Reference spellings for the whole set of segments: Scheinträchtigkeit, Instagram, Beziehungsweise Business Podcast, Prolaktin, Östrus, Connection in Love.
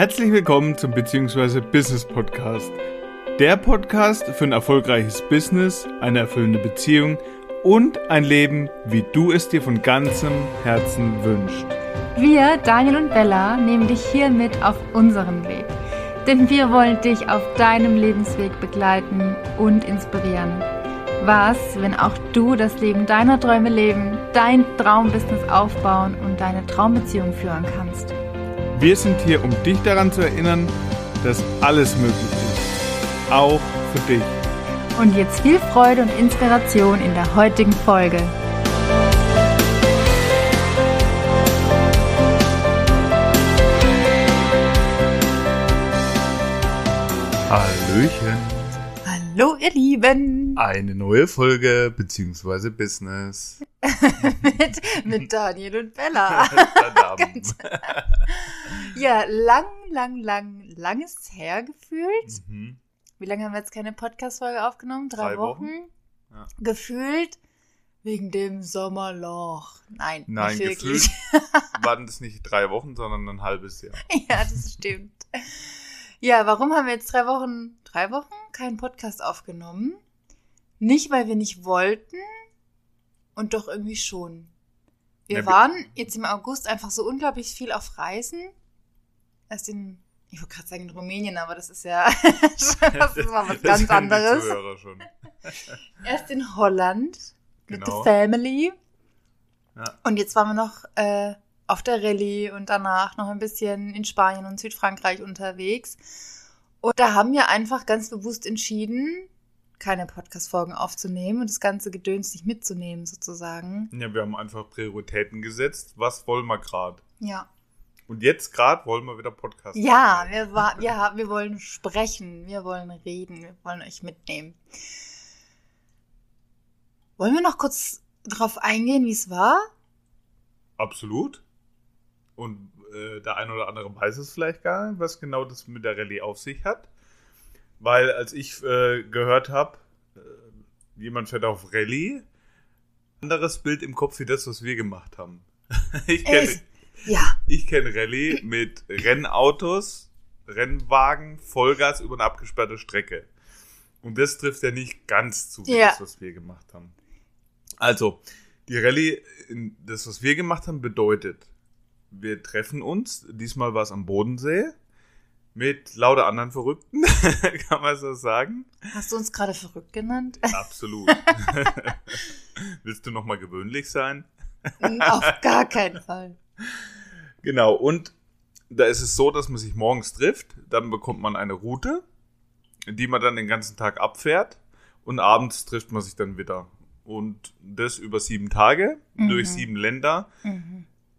Herzlich willkommen zum Beziehungsweise Business Podcast. Der Podcast für ein erfolgreiches Business, eine erfüllende Beziehung und ein Leben, wie du es dir von ganzem Herzen wünschst. Wir, Daniel und Bella, nehmen dich hiermit auf unseren Weg. Denn wir wollen dich auf deinem Lebensweg begleiten und inspirieren. Was, wenn auch du das Leben deiner Träume leben, dein Traumbusiness aufbauen und deine Traumbeziehung führen kannst? Wir sind hier, um dich daran zu erinnern, dass alles möglich ist. Auch für dich. Und jetzt viel Freude und Inspiration in der heutigen Folge. Hallöchen. Hallo ihr Lieben. Eine neue Folge beziehungsweise Business. mit Daniel und Bella. Ja, lang ist her gefühlt. Mhm. Wie lange haben wir jetzt keine Podcast-Folge aufgenommen? Drei Wochen? Ja. Gefühlt wegen dem Sommerloch. Nein, nicht wirklich. Gefühlt waren das nicht 3 Wochen, sondern ein halbes Jahr. Ja, das stimmt. Ja, warum haben wir jetzt drei Wochen keinen Podcast aufgenommen? Nicht, weil wir nicht wollten und doch irgendwie schon. Wir waren jetzt im August einfach so unglaublich viel auf Reisen. Ich wollte gerade sagen in Rumänien, aber das ist ja das ist mal was ganz anderes. Schon. Erst in Holland mit der Family. Ja. Und jetzt waren wir noch auf der Rallye und danach noch ein bisschen in Spanien und Südfrankreich unterwegs. Und da haben wir einfach ganz bewusst entschieden, keine Podcast-Folgen aufzunehmen und das ganze Gedöns nicht mitzunehmen sozusagen. Ja, wir haben einfach Prioritäten gesetzt. Was wollen wir gerade? Ja. Und jetzt gerade wollen wir wieder Podcast machen. Ja, wir wollen sprechen, wir wollen reden, wir wollen euch mitnehmen. Wollen wir noch kurz drauf eingehen, wie es war? Absolut. Und der ein oder andere weiß es vielleicht gar nicht, was genau das mit der Rallye auf sich hat. Weil als ich gehört habe, jemand fährt auf Rallye, anderes Bild im Kopf wie das, was wir gemacht haben. Ich kenne Rallye mit Rennautos, Rennwagen, Vollgas über eine abgesperrte Strecke. Und das trifft ja nicht ganz zu, das, was wir gemacht haben. Also, die Rallye, das, was wir gemacht haben, bedeutet, wir treffen uns, diesmal war es am Bodensee, mit lauter anderen Verrückten, kann man so sagen. Hast du uns gerade verrückt genannt? Absolut. Willst du nochmal gewöhnlich sein? Auf gar keinen Fall. Genau, und da ist es so, dass man sich morgens trifft, dann bekommt man eine Route, die man dann den ganzen Tag abfährt und abends trifft man sich dann wieder. Und das über 7 Tage, durch 7 Länder,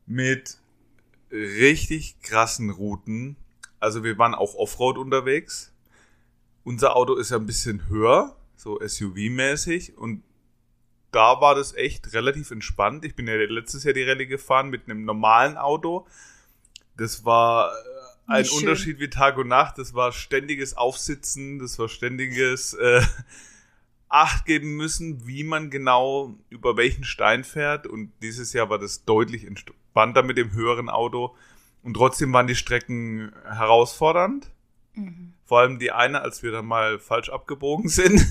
mit richtig krassen Routen. Also wir waren auch Offroad unterwegs. Unser Auto ist ja ein bisschen höher, so SUV-mäßig und da war das echt relativ entspannt. Ich bin ja letztes Jahr die Rallye gefahren mit einem normalen Auto. Das war ein Unterschied wie Tag und Nacht. Das war ständiges Aufsitzen, das war ständiges Acht geben müssen, wie man genau über welchen Stein fährt. Und dieses Jahr war das deutlich entspannter mit dem höheren Auto. Und trotzdem waren die Strecken herausfordernd. Mhm. Vor allem die eine, als wir dann mal falsch abgebogen sind.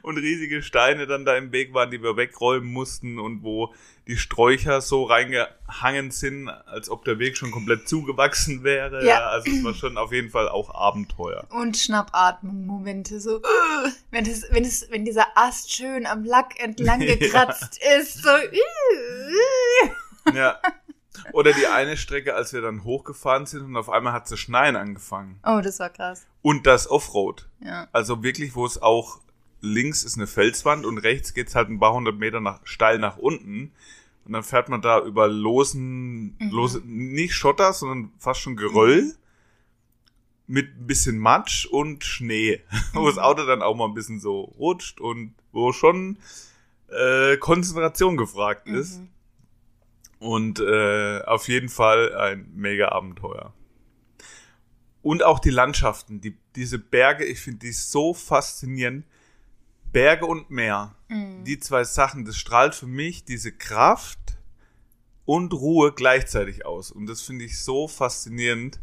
Und riesige Steine dann da im Weg waren, die wir wegräumen mussten und wo die Sträucher so reingehangen sind, als ob der Weg schon komplett zugewachsen wäre. Ja. Also es war schon auf jeden Fall auch Abenteuer. Und Schnappatmung-Momente, so wenn dieser Ast schön am Lack entlang gekratzt ist, so Ja. Oder die eine Strecke, als wir dann hochgefahren sind und auf einmal hat das Schneien angefangen. Oh, das war krass. Und das Offroad. Ja. Also wirklich, wo es auch links ist eine Felswand und rechts geht's halt ein paar hundert Meter steil nach unten. Und dann fährt man da über lose, nicht Schotter, sondern fast schon Geröll mit ein bisschen Matsch und Schnee, wo das Auto dann auch mal ein bisschen so rutscht und wo schon Konzentration gefragt ist. Und auf jeden Fall ein mega Abenteuer. Und auch die Landschaften, diese Berge, ich finde die so faszinierend. Berge und Meer, die 2 Sachen, das strahlt für mich diese Kraft und Ruhe gleichzeitig aus. Und das finde ich so faszinierend,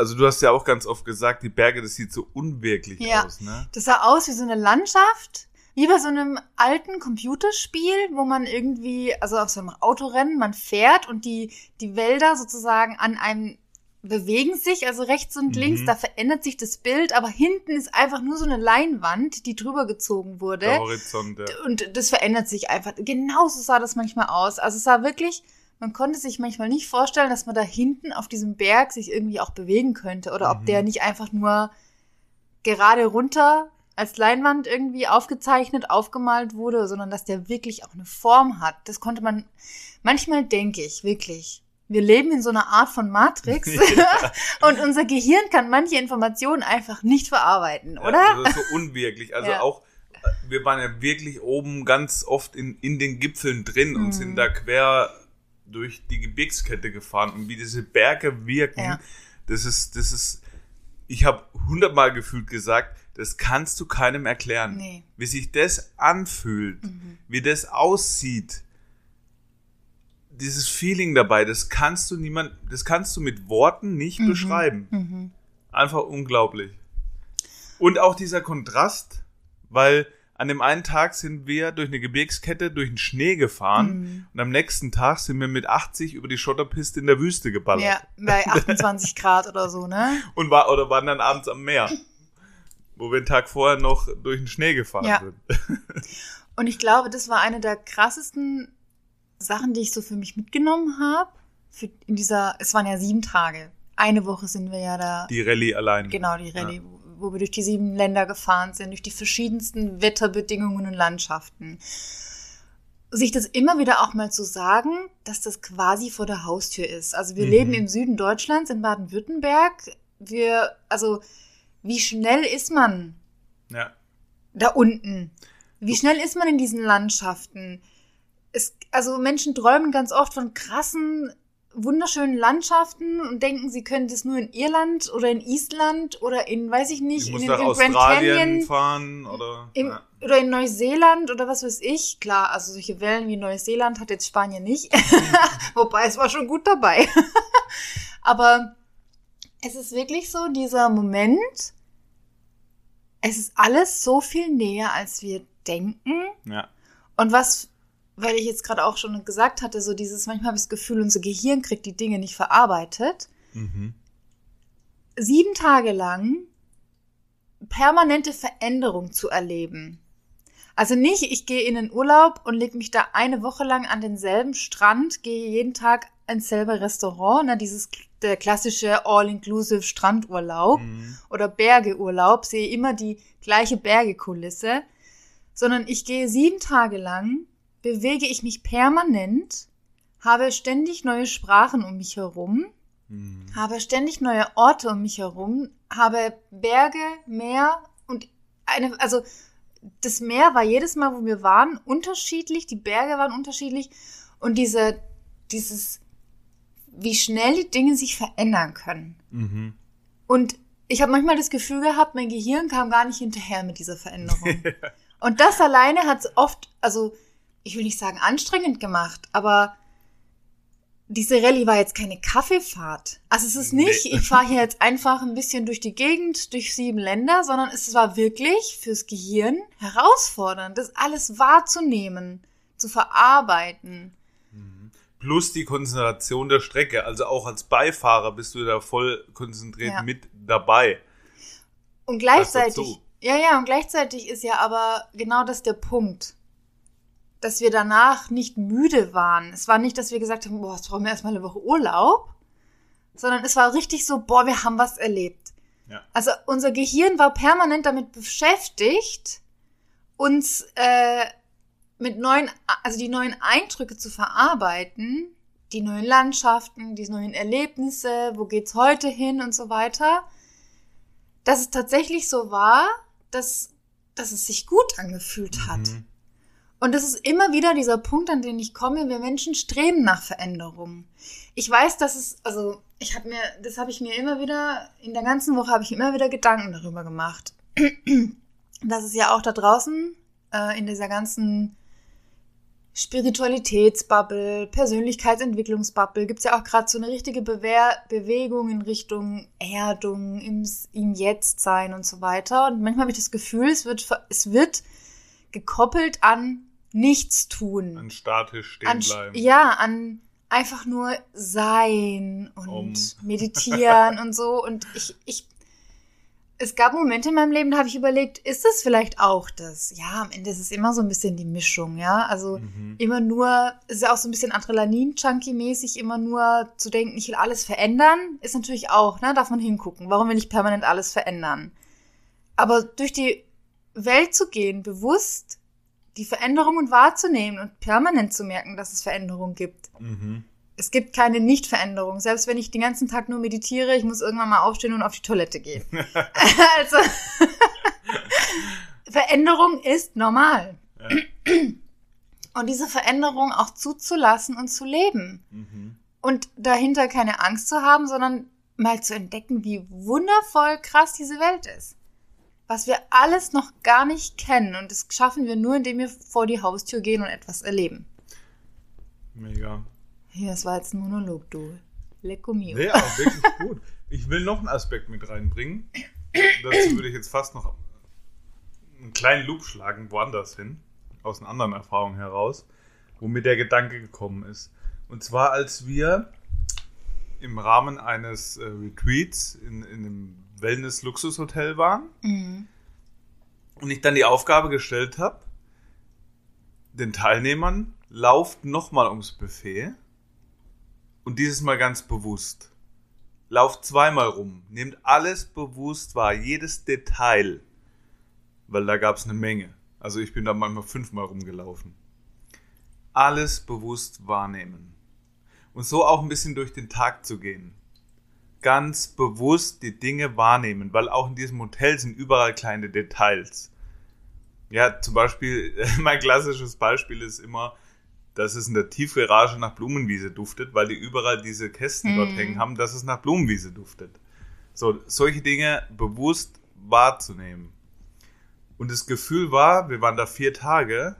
also du hast ja auch ganz oft gesagt, die Berge, das sieht so unwirklich aus, ne? Das sah aus wie so eine Landschaft, wie bei so einem alten Computerspiel, wo man irgendwie, also auf so einem Autorennen, man fährt und die Wälder sozusagen an einem bewegen sich, also rechts und links, da verändert sich das Bild, aber hinten ist einfach nur so eine Leinwand, die drüber gezogen wurde. Der Horizont, ja. Und das verändert sich einfach. Genauso sah das manchmal aus. Also es sah wirklich, man konnte sich manchmal nicht vorstellen, dass man da hinten auf diesem Berg sich irgendwie auch bewegen könnte oder ob der nicht einfach nur gerade runter als Leinwand irgendwie aufgezeichnet, aufgemalt wurde, sondern dass der wirklich auch eine Form hat. Das konnte man, manchmal denke ich, wirklich, wir leben in so einer Art von Matrix und unser Gehirn kann manche Informationen einfach nicht verarbeiten, oder? Ja, also das ist so unwirklich. Also auch, wir waren ja wirklich oben ganz oft in den Gipfeln drin und sind da quer durch die Gebirgskette gefahren. Und wie diese Berge wirken, das ist, ich habe 100-mal gefühlt gesagt, das kannst du keinem erklären. Nee. Wie sich das anfühlt, wie das aussieht. Dieses Feeling dabei, das kannst du mit Worten nicht beschreiben. Einfach unglaublich. Und auch dieser Kontrast, weil an dem einen Tag sind wir durch eine Gebirgskette durch den Schnee gefahren und am nächsten Tag sind wir mit 80 über die Schotterpiste in der Wüste geballert. Ja, bei 28 Grad oder so, ne? Und waren dann abends am Meer, wo wir den Tag vorher noch durch den Schnee gefahren sind. Und ich glaube, das war eine der krassesten Sachen, die ich so für mich mitgenommen habe, es waren ja 7 Tage. Eine Woche sind wir ja da. Die Rallye allein. Genau, die Rallye, wo wir durch die 7 Länder gefahren sind, durch die verschiedensten Wetterbedingungen und Landschaften. Sich das immer wieder auch mal zu sagen, dass das quasi vor der Haustür ist. Also wir leben im Süden Deutschlands, in Baden-Württemberg. Also wie schnell ist man da unten? Wie schnell ist man in diesen Landschaften? Also Menschen träumen ganz oft von krassen, wunderschönen Landschaften und denken, sie können das nur in Irland oder in Island oder in, weiß ich nicht, in Grand Canyon fahren oder in Neuseeland oder was weiß ich. Klar, also solche Wellen wie Neuseeland hat jetzt Spanien nicht, wobei es war schon gut dabei. Aber es ist wirklich so, dieser Moment, es ist alles so viel näher, als wir denken. Ja. Und weil ich jetzt gerade auch schon gesagt hatte, so dieses, manchmal habe ich das Gefühl, unser Gehirn kriegt die Dinge nicht verarbeitet. 7 Tage lang permanente Veränderung zu erleben. Also nicht, ich gehe in den Urlaub und lege mich da eine Woche lang an denselben Strand, gehe jeden Tag ins selbe Restaurant, ne, der klassische All-Inclusive Strandurlaub oder Bergeurlaub, sehe immer die gleiche Bergekulisse, sondern ich gehe 7 Tage lang, bewege ich mich permanent, habe ständig neue Sprachen um mich herum, habe ständig neue Orte um mich herum, habe Berge, Meer und also das Meer war jedes Mal, wo wir waren, unterschiedlich, die Berge waren unterschiedlich und dieses, wie schnell die Dinge sich verändern können. Und ich habe manchmal das Gefühl gehabt, mein Gehirn kam gar nicht hinterher mit dieser Veränderung. Und das alleine hat es oft, also ich will nicht sagen anstrengend gemacht, aber diese Rallye war jetzt keine Kaffeefahrt. Also es ist nicht, ich fahre hier jetzt einfach ein bisschen durch die Gegend, durch 7 Länder, sondern es war wirklich fürs Gehirn herausfordernd, das alles wahrzunehmen, zu verarbeiten. Plus die Konzentration der Strecke. Also auch als Beifahrer bist du da voll konzentriert mit dabei. Und gleichzeitig, und gleichzeitig ist ja aber genau das der Punkt, dass wir danach nicht müde waren. Es war nicht, dass wir gesagt haben, boah, jetzt brauchen wir erstmal eine Woche Urlaub, sondern es war richtig so, boah, wir haben was erlebt. Ja. Also unser Gehirn war permanent damit beschäftigt, uns mit neuen, also die neuen Eindrücke zu verarbeiten, die neuen Landschaften, die neuen Erlebnisse, wo geht's heute hin und so weiter, dass es tatsächlich so war, dass es sich gut angefühlt hat. Und das ist immer wieder dieser Punkt, an den ich komme, wir Menschen streben nach Veränderung. Ich weiß, dass es, also das habe ich mir immer wieder, in der ganzen Woche habe ich immer wieder Gedanken darüber gemacht, dass es ja auch da draußen in dieser ganzen Spiritualitätsbubble, Persönlichkeitsentwicklungsbubble, gibt es ja auch gerade so eine richtige Bewegung in Richtung Erdung, im Jetztsein und so weiter. Und manchmal habe ich das Gefühl, es wird gekoppelt an Nichtstun. An statisch stehen bleiben. Ja, an einfach nur sein und meditieren und so. Und es gab Momente in meinem Leben, da habe ich überlegt, ist das vielleicht auch das? Ja, am Ende ist es immer so ein bisschen die Mischung, ja. Also immer nur, es ist ja auch so ein bisschen Adrenalin-Junkie-mäßig, immer nur zu denken, ich will alles verändern, ist natürlich auch, ne, darf man hingucken. Warum will ich permanent alles verändern? Aber durch die Welt zu gehen, bewusst die Veränderungen wahrzunehmen und permanent zu merken, dass es Veränderungen gibt. Mhm. Es gibt keine Nichtveränderung. Selbst wenn ich den ganzen Tag nur meditiere, ich muss irgendwann mal aufstehen und auf die Toilette gehen. Also, Veränderung ist normal. Ja. Und diese Veränderung auch zuzulassen und zu leben. Mhm. Und dahinter keine Angst zu haben, sondern mal zu entdecken, wie wundervoll krass diese Welt ist. Was wir alles noch gar nicht kennen. Und das schaffen wir nur, indem wir vor die Haustür gehen und etwas erleben. Mega. Ja, das war jetzt ein Monolog, du. Lecco mio. Ja, wirklich gut. Ich will noch einen Aspekt mit reinbringen. Dazu würde ich jetzt fast noch einen kleinen Loop schlagen, woanders hin, aus einer anderen Erfahrung heraus, wo mir der Gedanke gekommen ist. Und zwar, als wir im Rahmen eines Retreats in einem Wellness-Luxus-Hotel waren und ich dann die Aufgabe gestellt habe, den Teilnehmern, lauft nochmal ums Buffet. Und dieses Mal ganz bewusst. Lauft zweimal rum. Nehmt alles bewusst wahr. Jedes Detail. Weil da gab es eine Menge. Also ich bin da manchmal 5-mal rumgelaufen. Alles bewusst wahrnehmen. Und so auch ein bisschen durch den Tag zu gehen. Ganz bewusst die Dinge wahrnehmen. Weil auch in diesem Hotel sind überall kleine Details. Ja, zum Beispiel, mein klassisches Beispiel ist immer, dass es in der Tiefgarage nach Blumenwiese duftet, weil die überall diese Kästen dort hängen haben, dass es nach Blumenwiese duftet. So, solche Dinge bewusst wahrzunehmen. Und das Gefühl war, wir waren da 4 Tage,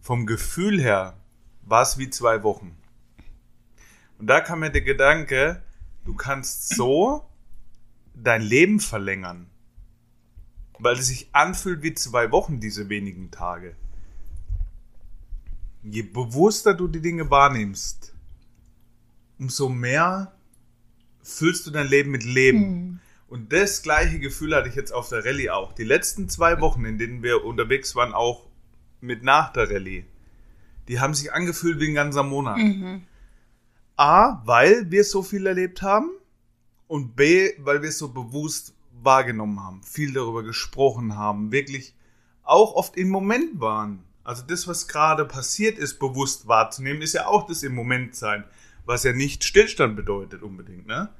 vom Gefühl her war es wie 2 Wochen. Und da kam mir der Gedanke, du kannst so dein Leben verlängern, weil es sich anfühlt wie 2 Wochen, diese wenigen Tage. Je bewusster du die Dinge wahrnimmst, umso mehr füllst du dein Leben mit Leben. Und das gleiche Gefühl hatte ich jetzt auf der Rallye auch. Die letzten 2 Wochen, in denen wir unterwegs waren, auch mit nach der Rallye, die haben sich angefühlt wie ein ganzer Monat. A, weil wir so viel erlebt haben und B, weil wir es so bewusst wahrgenommen haben, viel darüber gesprochen haben, wirklich auch oft im Moment waren. Also das, was gerade passiert ist, bewusst wahrzunehmen, ist ja auch das im Moment sein, was ja nicht Stillstand bedeutet unbedingt, ne?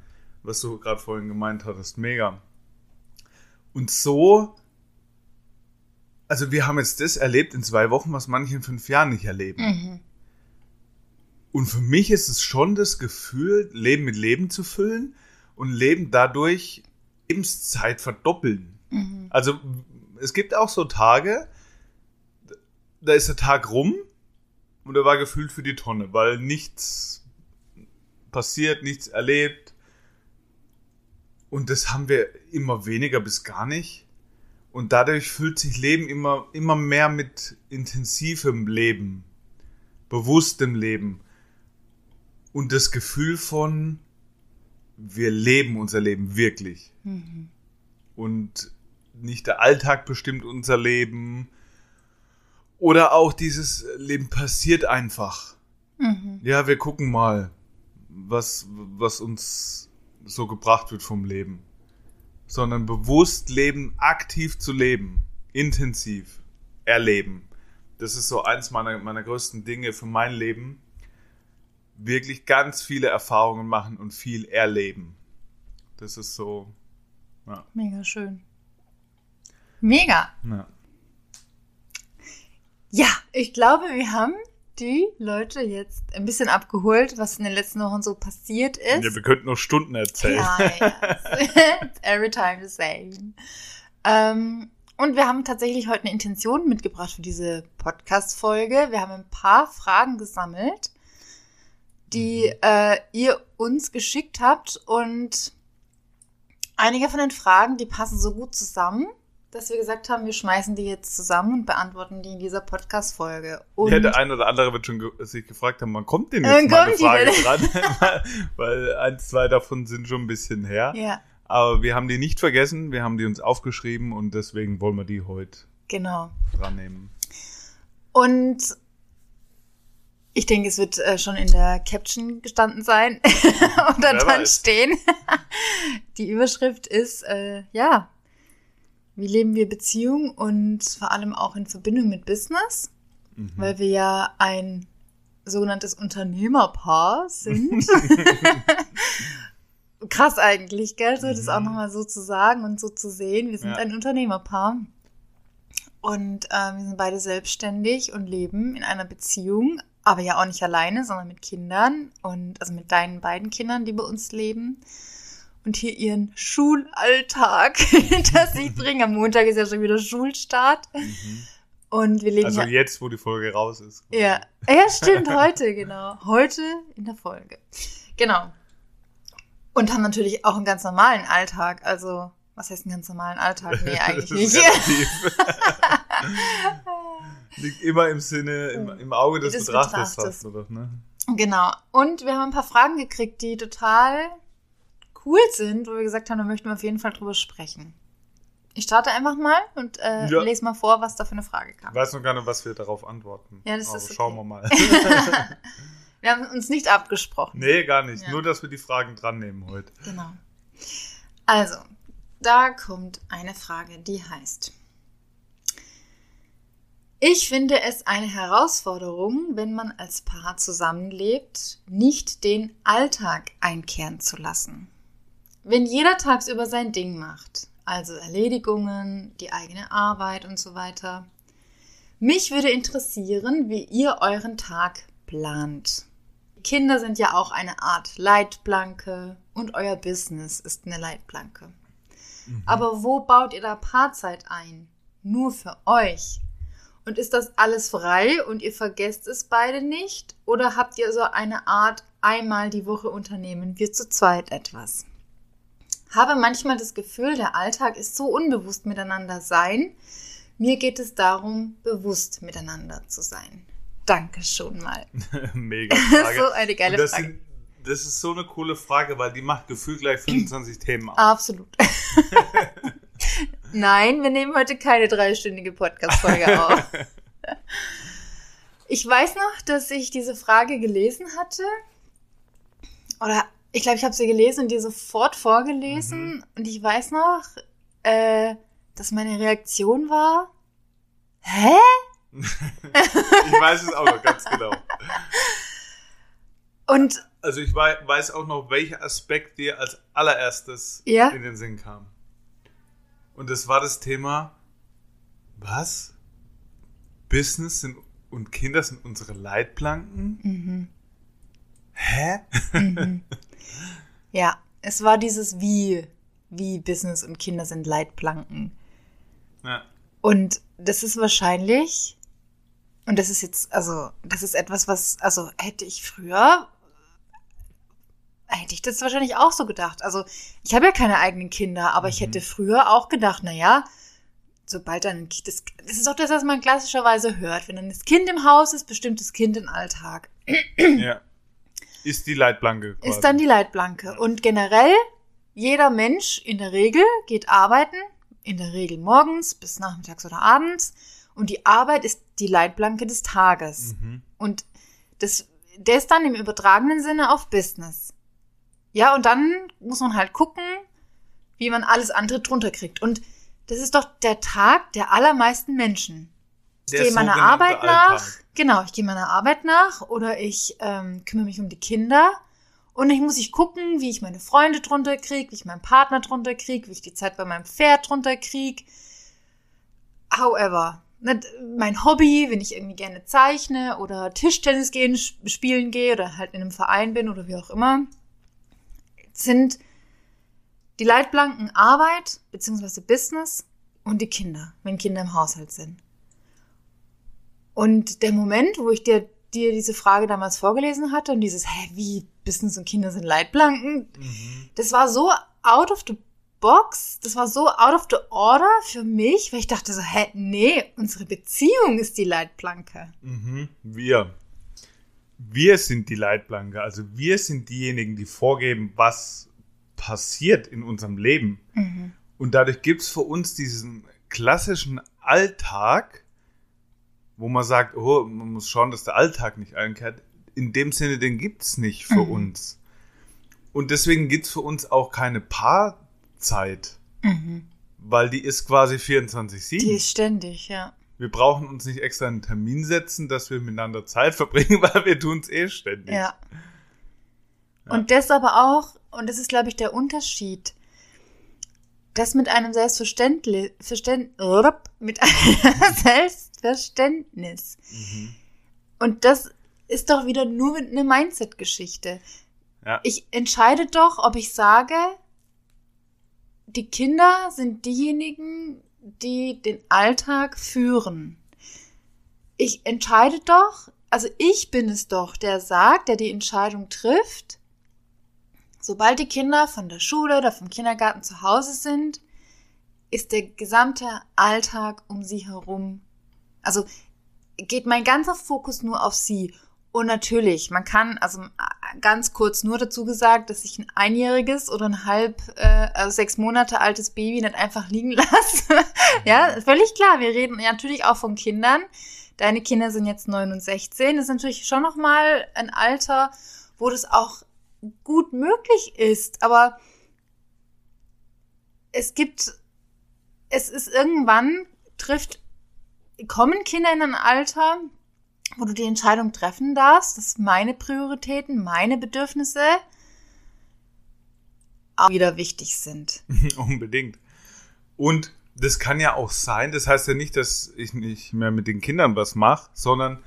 Was du gerade vorhin gemeint hattest, mega. Und so, also wir haben jetzt das erlebt in 2 Wochen, was manche in 5 Jahren nicht erleben. Und für mich ist es schon das Gefühl, Leben mit Leben zu füllen und Leben dadurch Lebenszeit verdoppeln. Also es gibt auch so Tage, da ist der Tag rum und er war gefühlt für die Tonne, weil nichts passiert, nichts erlebt. Und das haben wir immer weniger bis gar nicht. Und dadurch fühlt sich Leben immer mehr mit intensivem Leben, bewusstem Leben. Und das Gefühl von, wir leben unser Leben wirklich. Und nicht der Alltag bestimmt unser Leben. Oder auch dieses Leben passiert einfach. Ja, wir gucken mal, was uns so gebracht wird vom Leben. Sondern bewusst leben, aktiv zu leben, intensiv erleben. Das ist so eins meiner größten Dinge für mein Leben. Wirklich ganz viele Erfahrungen machen und viel erleben. Das ist so, ja. Mega schön. Mega! Ja. Ja, ich glaube, wir haben die Leute jetzt ein bisschen abgeholt, was in den letzten Wochen so passiert ist. Ja, wir könnten noch Stunden erzählen. Ja, yes. Every time the same. Und wir haben tatsächlich heute eine Intention mitgebracht für diese Podcast-Folge. Wir haben ein paar Fragen gesammelt, die ihr uns geschickt habt. Und einige von den Fragen, die passen so gut zusammen, dass wir gesagt haben, wir schmeißen die jetzt zusammen und beantworten die in dieser Podcast-Folge. Und ja, der eine oder andere wird schon sich gefragt haben, wann kommt denn jetzt mal eine Frage dran? Weil ein, zwei davon sind schon ein bisschen her. Ja. Aber wir haben die nicht vergessen, wir haben die uns aufgeschrieben und deswegen wollen wir die heute dran nehmen. Und ich denke, es wird schon in der Caption gestanden sein oder dann stehen. Die Überschrift ist, wie leben wir Beziehung und vor allem auch in Verbindung mit Business, weil wir ja ein sogenanntes Unternehmerpaar sind. Krass eigentlich, gell? So das auch nochmal so zu sagen und so zu sehen. Wir sind ein Unternehmerpaar und wir sind beide selbstständig und leben in einer Beziehung, aber ja auch nicht alleine, sondern mit Kindern und also mit deinen beiden Kindern, die bei uns leben und hier ihren Schulalltag hinter sich bringen. Am Montag ist ja schon wieder Schulstart und wir leben jetzt, wo die Folge raus ist. Ja, ja stimmt, heute, genau. Heute in der Folge. Genau. Und haben natürlich auch einen ganz normalen Alltag. Also, was heißt einen ganz normalen Alltag? Nee, eigentlich nicht. Liegt immer im Sinne, im Auge des Betrachters. Hast, oder, ne? Genau. Und wir haben ein paar Fragen gekriegt, die total cool sind, wo wir gesagt haben, da möchten wir auf jeden Fall drüber sprechen. Ich starte einfach mal und lese mal vor, was da für eine Frage kam. Ich weiß noch gar nicht, was wir darauf antworten. Ja, das ist okay. Schauen wir mal. Wir haben uns nicht abgesprochen. Nee, gar nicht. Ja. Nur, dass wir die Fragen dran nehmen heute. Genau. Also, da kommt eine Frage, die heißt: Ich finde es eine Herausforderung, wenn man als Paar zusammenlebt, nicht den Alltag einkehren zu lassen. Wenn jeder tagsüber sein Ding macht, also Erledigungen, die eigene Arbeit und so weiter. Mich würde interessieren, wie ihr euren Tag plant. Kinder sind ja auch eine Art Leitplanke und euer Business ist eine Leitplanke. Aber wo baut ihr da Paarzeit ein? Nur für euch? Und ist das alles frei und ihr vergesst es beide nicht? Oder habt ihr so eine Art, einmal die Woche unternehmen wir zu zweit etwas? Habe manchmal das Gefühl, der Alltag ist so unbewusst miteinander sein. Mir geht es darum, bewusst miteinander zu sein. Danke schon mal. Mega Frage. So eine geile Frage. Das ist so eine coole Frage, weil die macht gefühlt gleich 25 Themen auf. Absolut. Nein, wir nehmen heute keine 3-stündige Podcast-Folge auf. Ich weiß noch, dass ich diese Frage gelesen hatte. Oder ich glaube, ich habe sie gelesen und dir sofort vorgelesen. Und ich weiß noch, dass meine Reaktion war, hä? Ich weiß es auch noch ganz genau. Und also ich weiß auch noch, welcher Aspekt dir als allererstes in den Sinn kam. Und das war das Thema, was? Business und Kinder sind unsere Leitplanken? Hä? Ja, es war dieses wie Business und Kinder sind Leitplanken. Ja. Und das ist wahrscheinlich... Und das ist jetzt, also, das ist etwas, was, also, hätte ich das wahrscheinlich auch so gedacht. Also, ich habe ja keine eigenen Kinder, aber ich hätte früher auch gedacht, naja, sobald dann, das ist auch das, was man klassischerweise hört. Wenn dann das Kind im Haus ist, bestimmt das Kind den Alltag. Ja. Ist die Leitplanke. Quasi. Ist dann die Leitplanke. Und generell, jeder Mensch in der Regel geht arbeiten, in der Regel morgens bis nachmittags oder abends. Und die Arbeit ist die Leitplanke des Tages. Und das dann im übertragenen Sinne auf Business. Ja, und dann muss man halt gucken, wie man alles andere drunter kriegt. Und das ist doch der Tag der allermeisten Menschen. Ich gehe meiner Arbeit nach. Genau, ich gehe meiner Arbeit nach oder ich kümmere mich um die Kinder. Und ich muss gucken, wie ich meine Freunde drunter kriege, wie ich meinen Partner drunter kriege, wie ich die Zeit bei meinem Pferd drunter kriege. However... Mein Hobby, wenn ich irgendwie gerne zeichne oder Tischtennis spielen gehe oder halt in einem Verein bin oder wie auch immer, sind die Leitplanken Arbeit bzw. Business und die Kinder, wenn Kinder im Haushalt sind. Und der Moment, wo ich dir diese Frage damals vorgelesen hatte und dieses, wie, Business und Kinder sind Leitplanken, das war so out of the box, das war so out of the order für mich, weil ich dachte so, nee, unsere Beziehung ist die Leitplanke. Wir sind die Leitplanke, also wir sind diejenigen, die vorgeben, was passiert in unserem Leben. Und dadurch gibt es für uns diesen klassischen Alltag, wo man sagt, oh, man muss schauen, dass der Alltag nicht einkehrt. In dem Sinne, den gibt es nicht für uns. Und deswegen gibt es für uns auch keine Paarzeit, weil die ist quasi 24/7. Die ist ständig, ja. Wir brauchen uns nicht extra einen Termin setzen, dass wir miteinander Zeit verbringen, weil wir tun es eh ständig. Ja. Und das aber auch, und das ist, glaube ich, der Unterschied, das mit einem Selbstverständnis. Und das ist doch wieder nur eine Mindset-Geschichte. Ja. Ich entscheide doch, ob ich sage, die Kinder sind diejenigen, die den Alltag führen. Ich entscheide doch, also ich bin es doch, der die Entscheidung trifft, sobald die Kinder von der Schule oder vom Kindergarten zu Hause sind, ist der gesamte Alltag um sie herum, also geht mein ganzer Fokus nur auf sie. Und natürlich, man kann, also ganz kurz nur dazu gesagt, dass ich ein einjähriges oder ein also 6 Monate altes Baby nicht einfach liegen lasse. Ja, völlig klar. Wir reden ja natürlich auch von Kindern. Deine Kinder sind jetzt 9 und 16. Das ist natürlich schon nochmal ein Alter, wo das auch gut möglich ist. Aber es ist irgendwann kommen Kinder in ein Alter, wo du die Entscheidung treffen darfst, dass meine Prioritäten, meine Bedürfnisse auch wieder wichtig sind. Unbedingt. Und das kann ja auch sein, das heißt ja nicht, dass ich nicht mehr mit den Kindern was mache, sondern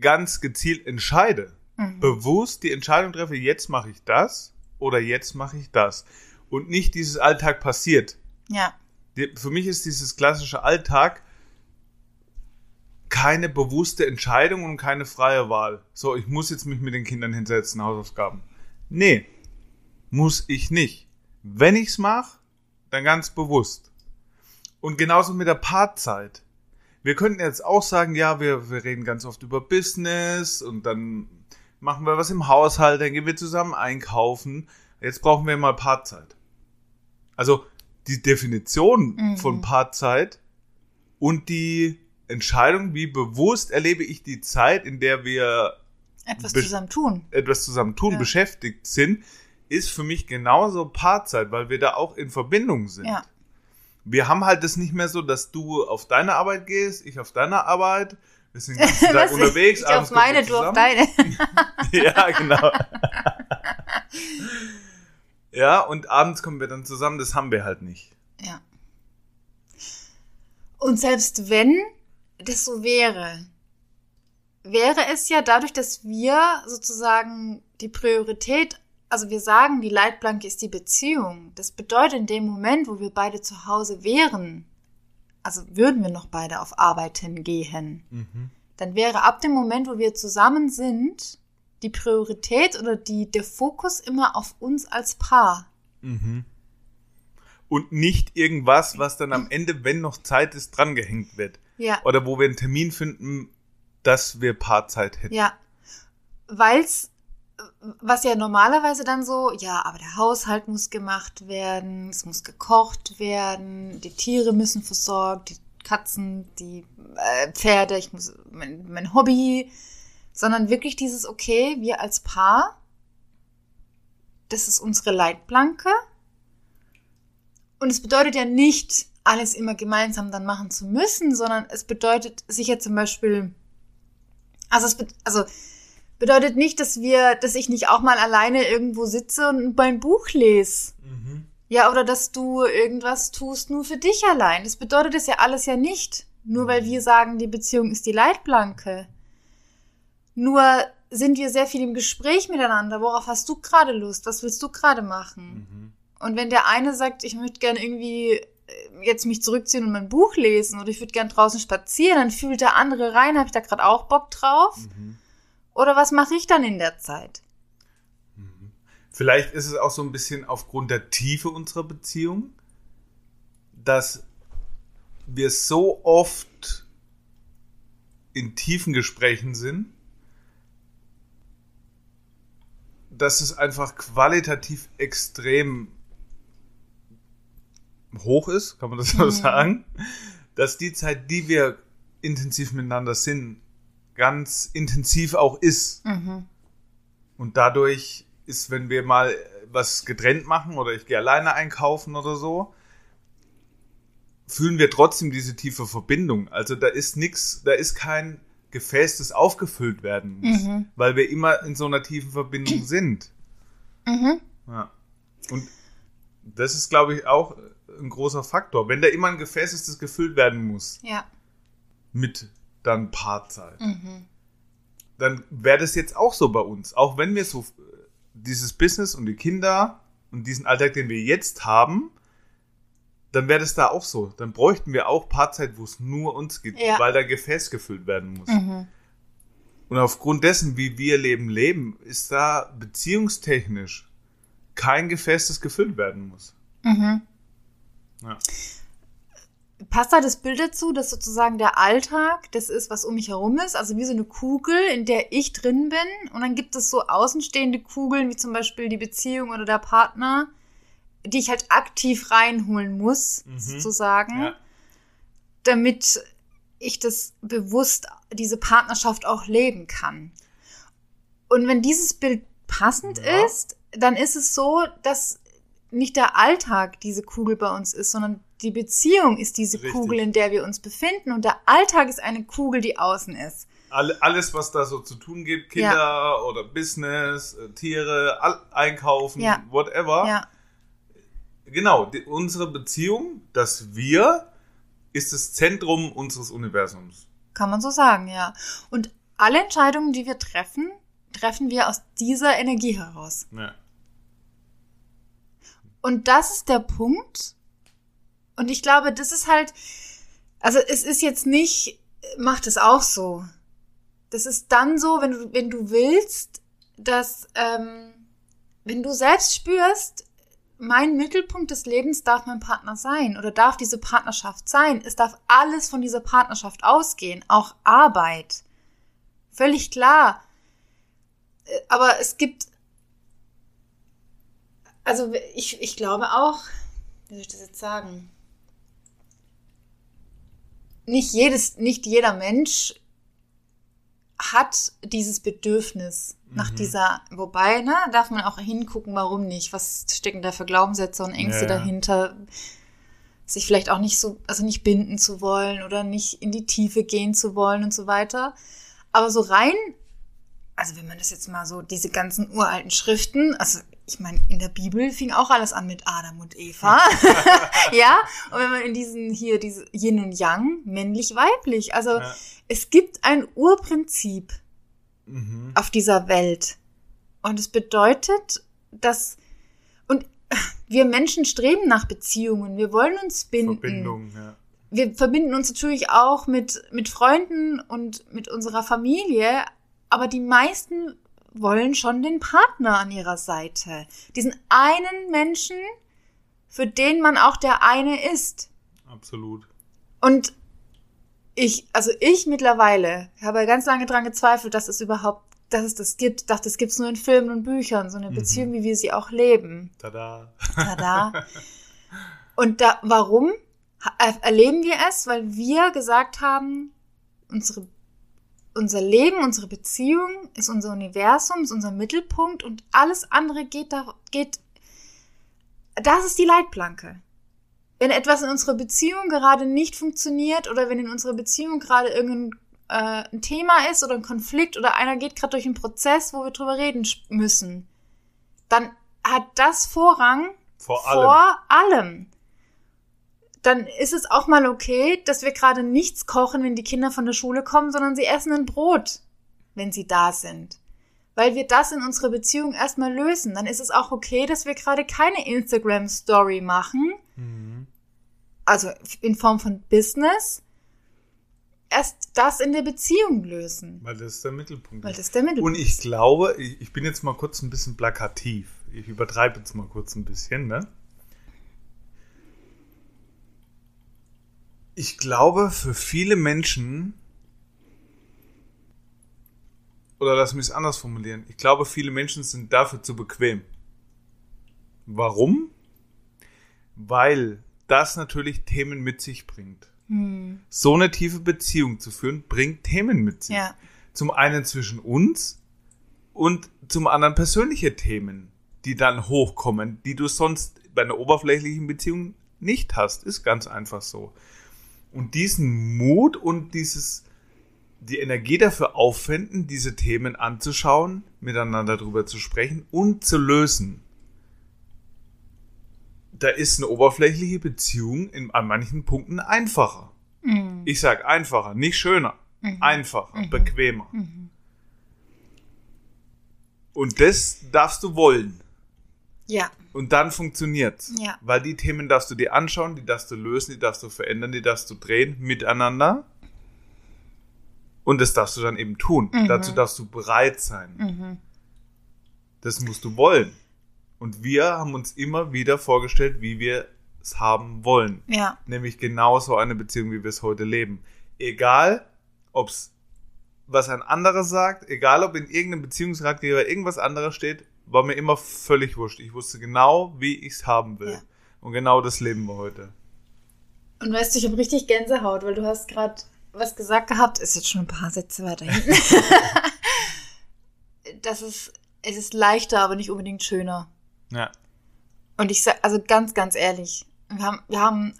ganz gezielt entscheide. Bewusst die Entscheidung treffe, jetzt mache ich das oder jetzt mache ich das. Und nicht dieses Alltag passiert. Ja. Für mich ist dieses klassische Alltag keine bewusste Entscheidung und keine freie Wahl. So, ich muss jetzt mich mit den Kindern hinsetzen, Hausaufgaben. Nee, muss ich nicht. Wenn ich es mache, dann ganz bewusst. Und genauso mit der Paarzeit. Wir könnten jetzt auch sagen, ja, wir reden ganz oft über Business und dann machen wir was im Haushalt, dann gehen wir zusammen einkaufen. Jetzt brauchen wir mal Paarzeit. Also die Definition von Paarzeit und die Entscheidung, wie bewusst erlebe ich die Zeit, in der wir etwas zusammen tun, beschäftigt sind, ist für mich genauso Paarzeit, weil wir da auch in Verbindung sind. Ja. Wir haben halt das nicht mehr so, dass du auf deine Arbeit gehst, ich auf deine Arbeit, wir sind den ganzen Tag unterwegs. Ich auf meine, du auf deine. Ja, genau. Ja, und abends kommen wir dann zusammen, das haben wir halt nicht. Ja. Und selbst wenn das so wäre, wäre es ja dadurch, dass wir sozusagen die Priorität, also wir sagen, die Leitplanke ist die Beziehung. Das bedeutet, in dem Moment, wo wir beide zu Hause wären, also würden wir noch beide auf Arbeit hingehen, dann wäre ab dem Moment, wo wir zusammen sind, die Priorität oder der Fokus immer auf uns als Paar. Und nicht irgendwas, was dann am Ende, wenn noch Zeit ist, drangehängt wird. Ja. Oder wo wir einen Termin finden, dass wir Paarzeit hätten. Ja, was ja normalerweise dann so, ja, aber der Haushalt muss gemacht werden, es muss gekocht werden, die Tiere müssen versorgt, die Katzen, die Pferde, ich muss mein Hobby, sondern wirklich dieses, okay, wir als Paar, das ist unsere Leitplanke. Und es bedeutet ja nicht, alles immer gemeinsam dann machen zu müssen, sondern es bedeutet sicher zum Beispiel, bedeutet nicht, dass ich nicht auch mal alleine irgendwo sitze und mein Buch lese. Ja, oder dass du irgendwas tust nur für dich allein. Das bedeutet es ja alles ja nicht, nur weil wir sagen, die Beziehung ist die Leitplanke. Nur sind wir sehr viel im Gespräch miteinander. Worauf hast du gerade Lust? Was willst du gerade machen? Und wenn der eine sagt, ich möchte gerne irgendwie jetzt mich zurückziehen und mein Buch lesen oder ich würde gern draußen spazieren, dann fühlt der andere rein, habe ich da gerade auch Bock drauf? Mhm. Oder was mache ich dann in der Zeit? Mhm. Vielleicht ist es auch so ein bisschen aufgrund der Tiefe unserer Beziehung, dass wir so oft in tiefen Gesprächen sind, dass es einfach qualitativ extrem hoch ist, kann man das so sagen, dass die Zeit, die wir intensiv miteinander sind, ganz intensiv auch ist. Mhm. Und dadurch ist, wenn wir mal was getrennt machen oder ich gehe alleine einkaufen oder so, fühlen wir trotzdem diese tiefe Verbindung. Also da ist nichts, da ist kein Gefäß, das aufgefüllt werden muss, weil wir immer in so einer tiefen Verbindung sind. Mhm. Ja. Und das ist, glaube ich, auch ein großer Faktor. Wenn da immer ein Gefäß ist, das gefüllt werden muss, ja, mit dann Paarzeit, dann wäre das jetzt auch so bei uns. Auch wenn wir so dieses Business und die Kinder und diesen Alltag, den wir jetzt haben, dann wäre das da auch so. Dann bräuchten wir auch Paarzeit, wo es nur uns gibt, weil da Gefäß gefüllt werden muss. Mhm. Und aufgrund dessen, wie wir leben, ist da beziehungstechnisch kein Gefäß, das gefüllt werden muss. Mhm. Ja. Passt da das Bild dazu, dass sozusagen der Alltag, das ist, was um mich herum ist, also wie so eine Kugel, in der ich drin bin, und dann gibt es so außenstehende Kugeln, wie zum Beispiel die Beziehung oder der Partner, die ich halt aktiv reinholen muss, sozusagen, damit ich das bewusst, diese Partnerschaft auch leben kann. Und wenn dieses Bild passend ist, dann ist es so, dass nicht der Alltag diese Kugel bei uns ist, sondern die Beziehung ist diese Kugel, in der wir uns befinden, und der Alltag ist eine Kugel, die außen ist. Alles, was da so zu tun gibt, Kinder oder Business, Tiere, Einkaufen, whatever. Ja. Genau, unsere Beziehung, das Wir, ist das Zentrum unseres Universums. Kann man so sagen, ja. Und alle Entscheidungen, die wir treffen, treffen wir aus dieser Energie heraus. Ja. Und das ist der Punkt. Und ich glaube, das ist halt, also es ist jetzt nicht, mach das auch so. Das ist dann so, wenn du willst, dass, wenn du selbst spürst, mein Mittelpunkt des Lebens darf mein Partner sein oder darf diese Partnerschaft sein. Es darf alles von dieser Partnerschaft ausgehen, auch Arbeit. Völlig klar. Aber es gibt, also ich glaube auch, wie soll ich das jetzt sagen? Nicht jeder Mensch hat dieses Bedürfnis nach dieser, wobei, ne, darf man auch hingucken, warum nicht, was stecken da für Glaubenssätze und Ängste dahinter, sich vielleicht auch nicht so, also nicht binden zu wollen oder nicht in die Tiefe gehen zu wollen und so weiter, aber so rein, also wenn man das jetzt mal so, diese ganzen uralten Schriften, also ich meine, in der Bibel fing auch alles an mit Adam und Eva, ja, und wenn man in diesen hier, diese Yin und Yang, männlich-weiblich, also es gibt ein Urprinzip auf dieser Welt, und es bedeutet, dass, und wir Menschen streben nach Beziehungen, wir wollen uns binden. Verbindung, ja. Wir verbinden uns natürlich auch mit Freunden und mit unserer Familie, aber die meisten wollen schon den Partner an ihrer Seite. Diesen einen Menschen, für den man auch der eine ist. Absolut. Und ich mittlerweile habe ganz lange dran gezweifelt, dass es überhaupt, dass es das gibt. Ich dachte, das gibt es nur in Filmen und Büchern, so eine Beziehung, wie wir sie auch leben. Tada. Tada. Und da, warum erleben wir es? Weil wir gesagt haben, unser Leben, unsere Beziehung ist unser Universum, ist unser Mittelpunkt, und alles andere geht, das ist die Leitplanke. Wenn etwas in unserer Beziehung gerade nicht funktioniert oder wenn in unserer Beziehung gerade irgendein ein Thema ist oder ein Konflikt oder einer geht gerade durch einen Prozess, wo wir drüber reden müssen, dann hat das Vorrang vor allem. Dann ist es auch mal okay, dass wir gerade nichts kochen, wenn die Kinder von der Schule kommen, sondern sie essen ein Brot, wenn sie da sind. Weil wir das in unserer Beziehung erstmal lösen. Dann ist es auch okay, dass wir gerade keine Instagram-Story machen, also in Form von Business, erst das in der Beziehung lösen. Weil das der Mittelpunkt ist. Und ich glaube, ich bin jetzt mal kurz ein bisschen plakativ. Ich übertreibe jetzt mal kurz ein bisschen, ne? Ich glaube, für viele Menschen, oder lass mich es anders formulieren, ich glaube, viele Menschen sind dafür zu bequem. Warum? Weil das natürlich Themen mit sich bringt. So eine tiefe Beziehung zu führen, bringt Themen mit sich. Ja. Zum einen zwischen uns und zum anderen persönliche Themen, die dann hochkommen, die du sonst bei einer oberflächlichen Beziehung nicht hast. Ist ganz einfach so. Und diesen Mut und die Energie dafür aufwenden, diese Themen anzuschauen, miteinander drüber zu sprechen und zu lösen. Da ist eine oberflächliche Beziehung an manchen Punkten einfacher. Mhm. Ich sage einfacher, nicht schöner. Mhm. Einfacher, bequemer. Mhm. Und das darfst du wollen. Ja. Und dann funktioniert's. Ja. Weil die Themen darfst du dir anschauen, die darfst du lösen, die darfst du verändern, die darfst du drehen, miteinander. Und das darfst du dann eben tun. Mhm. Dazu darfst du bereit sein. Mhm. Das musst du wollen. Und wir haben uns immer wieder vorgestellt, wie wir es haben wollen. Ja. Nämlich genauso eine Beziehung, wie wir es heute leben. Egal, ob es was ein anderer sagt, egal, ob in irgendeinem Beziehungsratgeber irgendwas anderes steht, war mir immer völlig wurscht. Ich wusste genau, wie ich es haben will. Ja. Und genau das leben wir heute. Und weißt du, ich habe richtig Gänsehaut, weil du hast gerade was gesagt gehabt. Ist jetzt schon ein paar Sätze weiter hinten. Es ist leichter, aber nicht unbedingt schöner. Ja. Und ich sage, also ganz, ganz ehrlich, wir haben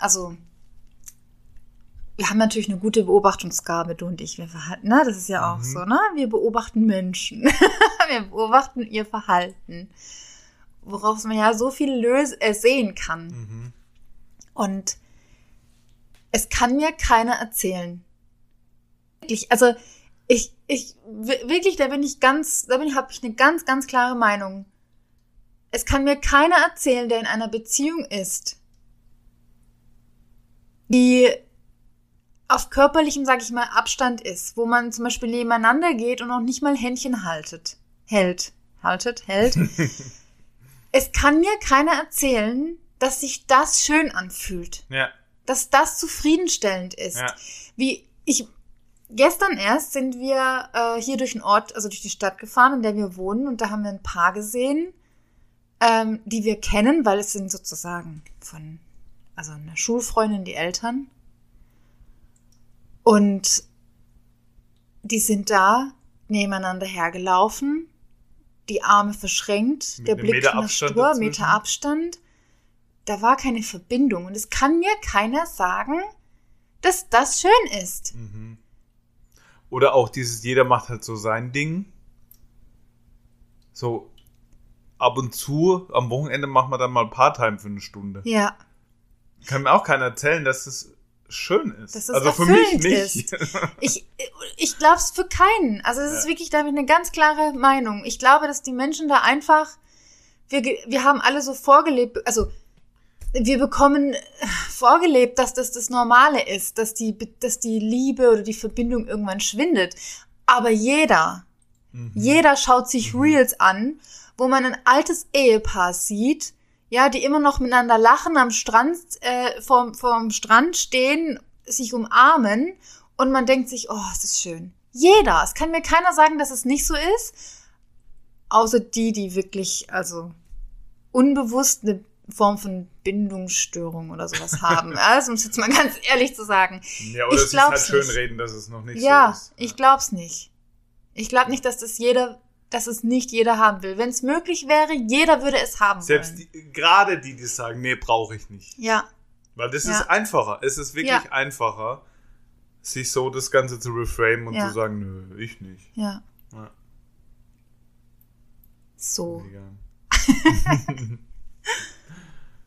natürlich eine gute Beobachtungsgabe, du und ich, wir verhalten, ne? Das ist ja auch so, ne? Wir beobachten Menschen. Wir beobachten ihr Verhalten. Worauf man ja so viel sehen kann. Mhm. Und es kann mir keiner erzählen. Wirklich, also ich wirklich, habe ich eine ganz, ganz klare Meinung. Es kann mir keiner erzählen, der in einer Beziehung ist, die auf körperlichem, sag ich mal, Abstand ist, wo man zum Beispiel nebeneinander geht und auch nicht mal Händchen hält. Es kann mir keiner erzählen, dass sich das schön anfühlt. Ja. Dass das zufriedenstellend ist. Ja. Gestern erst sind wir hier durch den Ort, also durch die Stadt gefahren, in der wir wohnen, und da haben wir ein Paar gesehen, die wir kennen, weil es sind sozusagen von, also einer Schulfreundin, die Eltern. Und die sind da nebeneinander hergelaufen, die Arme verschränkt, mit der Blick von der Stur, Meter Abstand. Da war keine Verbindung. Und es kann mir keiner sagen, dass das schön ist. Mhm. Oder auch dieses, jeder macht halt so sein Ding. So ab und zu, am Wochenende machen wir dann mal Part-Time für eine Stunde. Ja. Kann mir auch keiner erzählen, dass es schön ist. Dass es also für mich nicht. Ich glaube es für keinen. Also es ist wirklich damit eine ganz klare Meinung. Ich glaube, dass die Menschen da einfach, wir haben alle so vorgelebt, also wir bekommen vorgelebt, dass das das Normale ist, dass die Liebe oder die Verbindung irgendwann schwindet. Aber jeder schaut sich Reels an, wo man ein altes Ehepaar sieht, ja, die immer noch miteinander lachen, am Strand, vorm Strand stehen, sich umarmen, und man denkt sich, oh, es ist schön. Jeder, es kann mir keiner sagen, dass es nicht so ist, außer die wirklich, also unbewusst eine Form von Bindungsstörung oder sowas haben. Also, um es jetzt mal ganz ehrlich zu sagen. Ja, oder ich es ist halt schön reden, dass es noch nicht so ist. Ja, ich glaub's nicht. Ich glaube nicht, dass es nicht jeder haben will. Wenn es möglich wäre, jeder würde es haben wollen. Gerade die sagen, nee, brauche ich nicht. Ja. Weil das ist einfacher. Es ist wirklich einfacher, sich so das Ganze zu reframen und zu sagen, nö, ich nicht. Ja. So.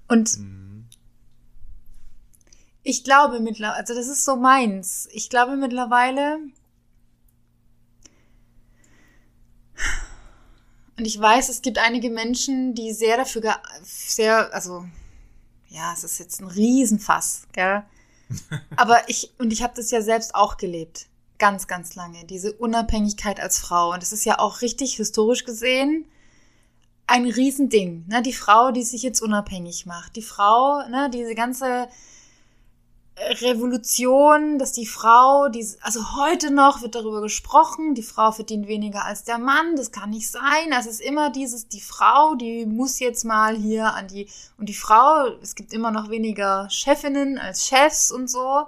Und ich glaube mittlerweile, also das ist so meins, ich glaube mittlerweile... Und ich weiß, es gibt einige Menschen, die sehr dafür, sehr, also ja, es ist jetzt ein Riesenfass, gell? Aber ich habe das ja selbst auch gelebt, ganz, ganz lange, diese Unabhängigkeit als Frau. Und das ist ja auch richtig historisch gesehen ein Riesending, ne? Die Frau, die sich jetzt unabhängig macht, die Frau, ne, diese ganze Revolution, dass die Frau, also heute noch wird darüber gesprochen, die Frau verdient weniger als der Mann, das kann nicht sein, es ist immer dieses, die Frau, die muss jetzt mal hier und die Frau, es gibt immer noch weniger Chefinnen als Chefs und so,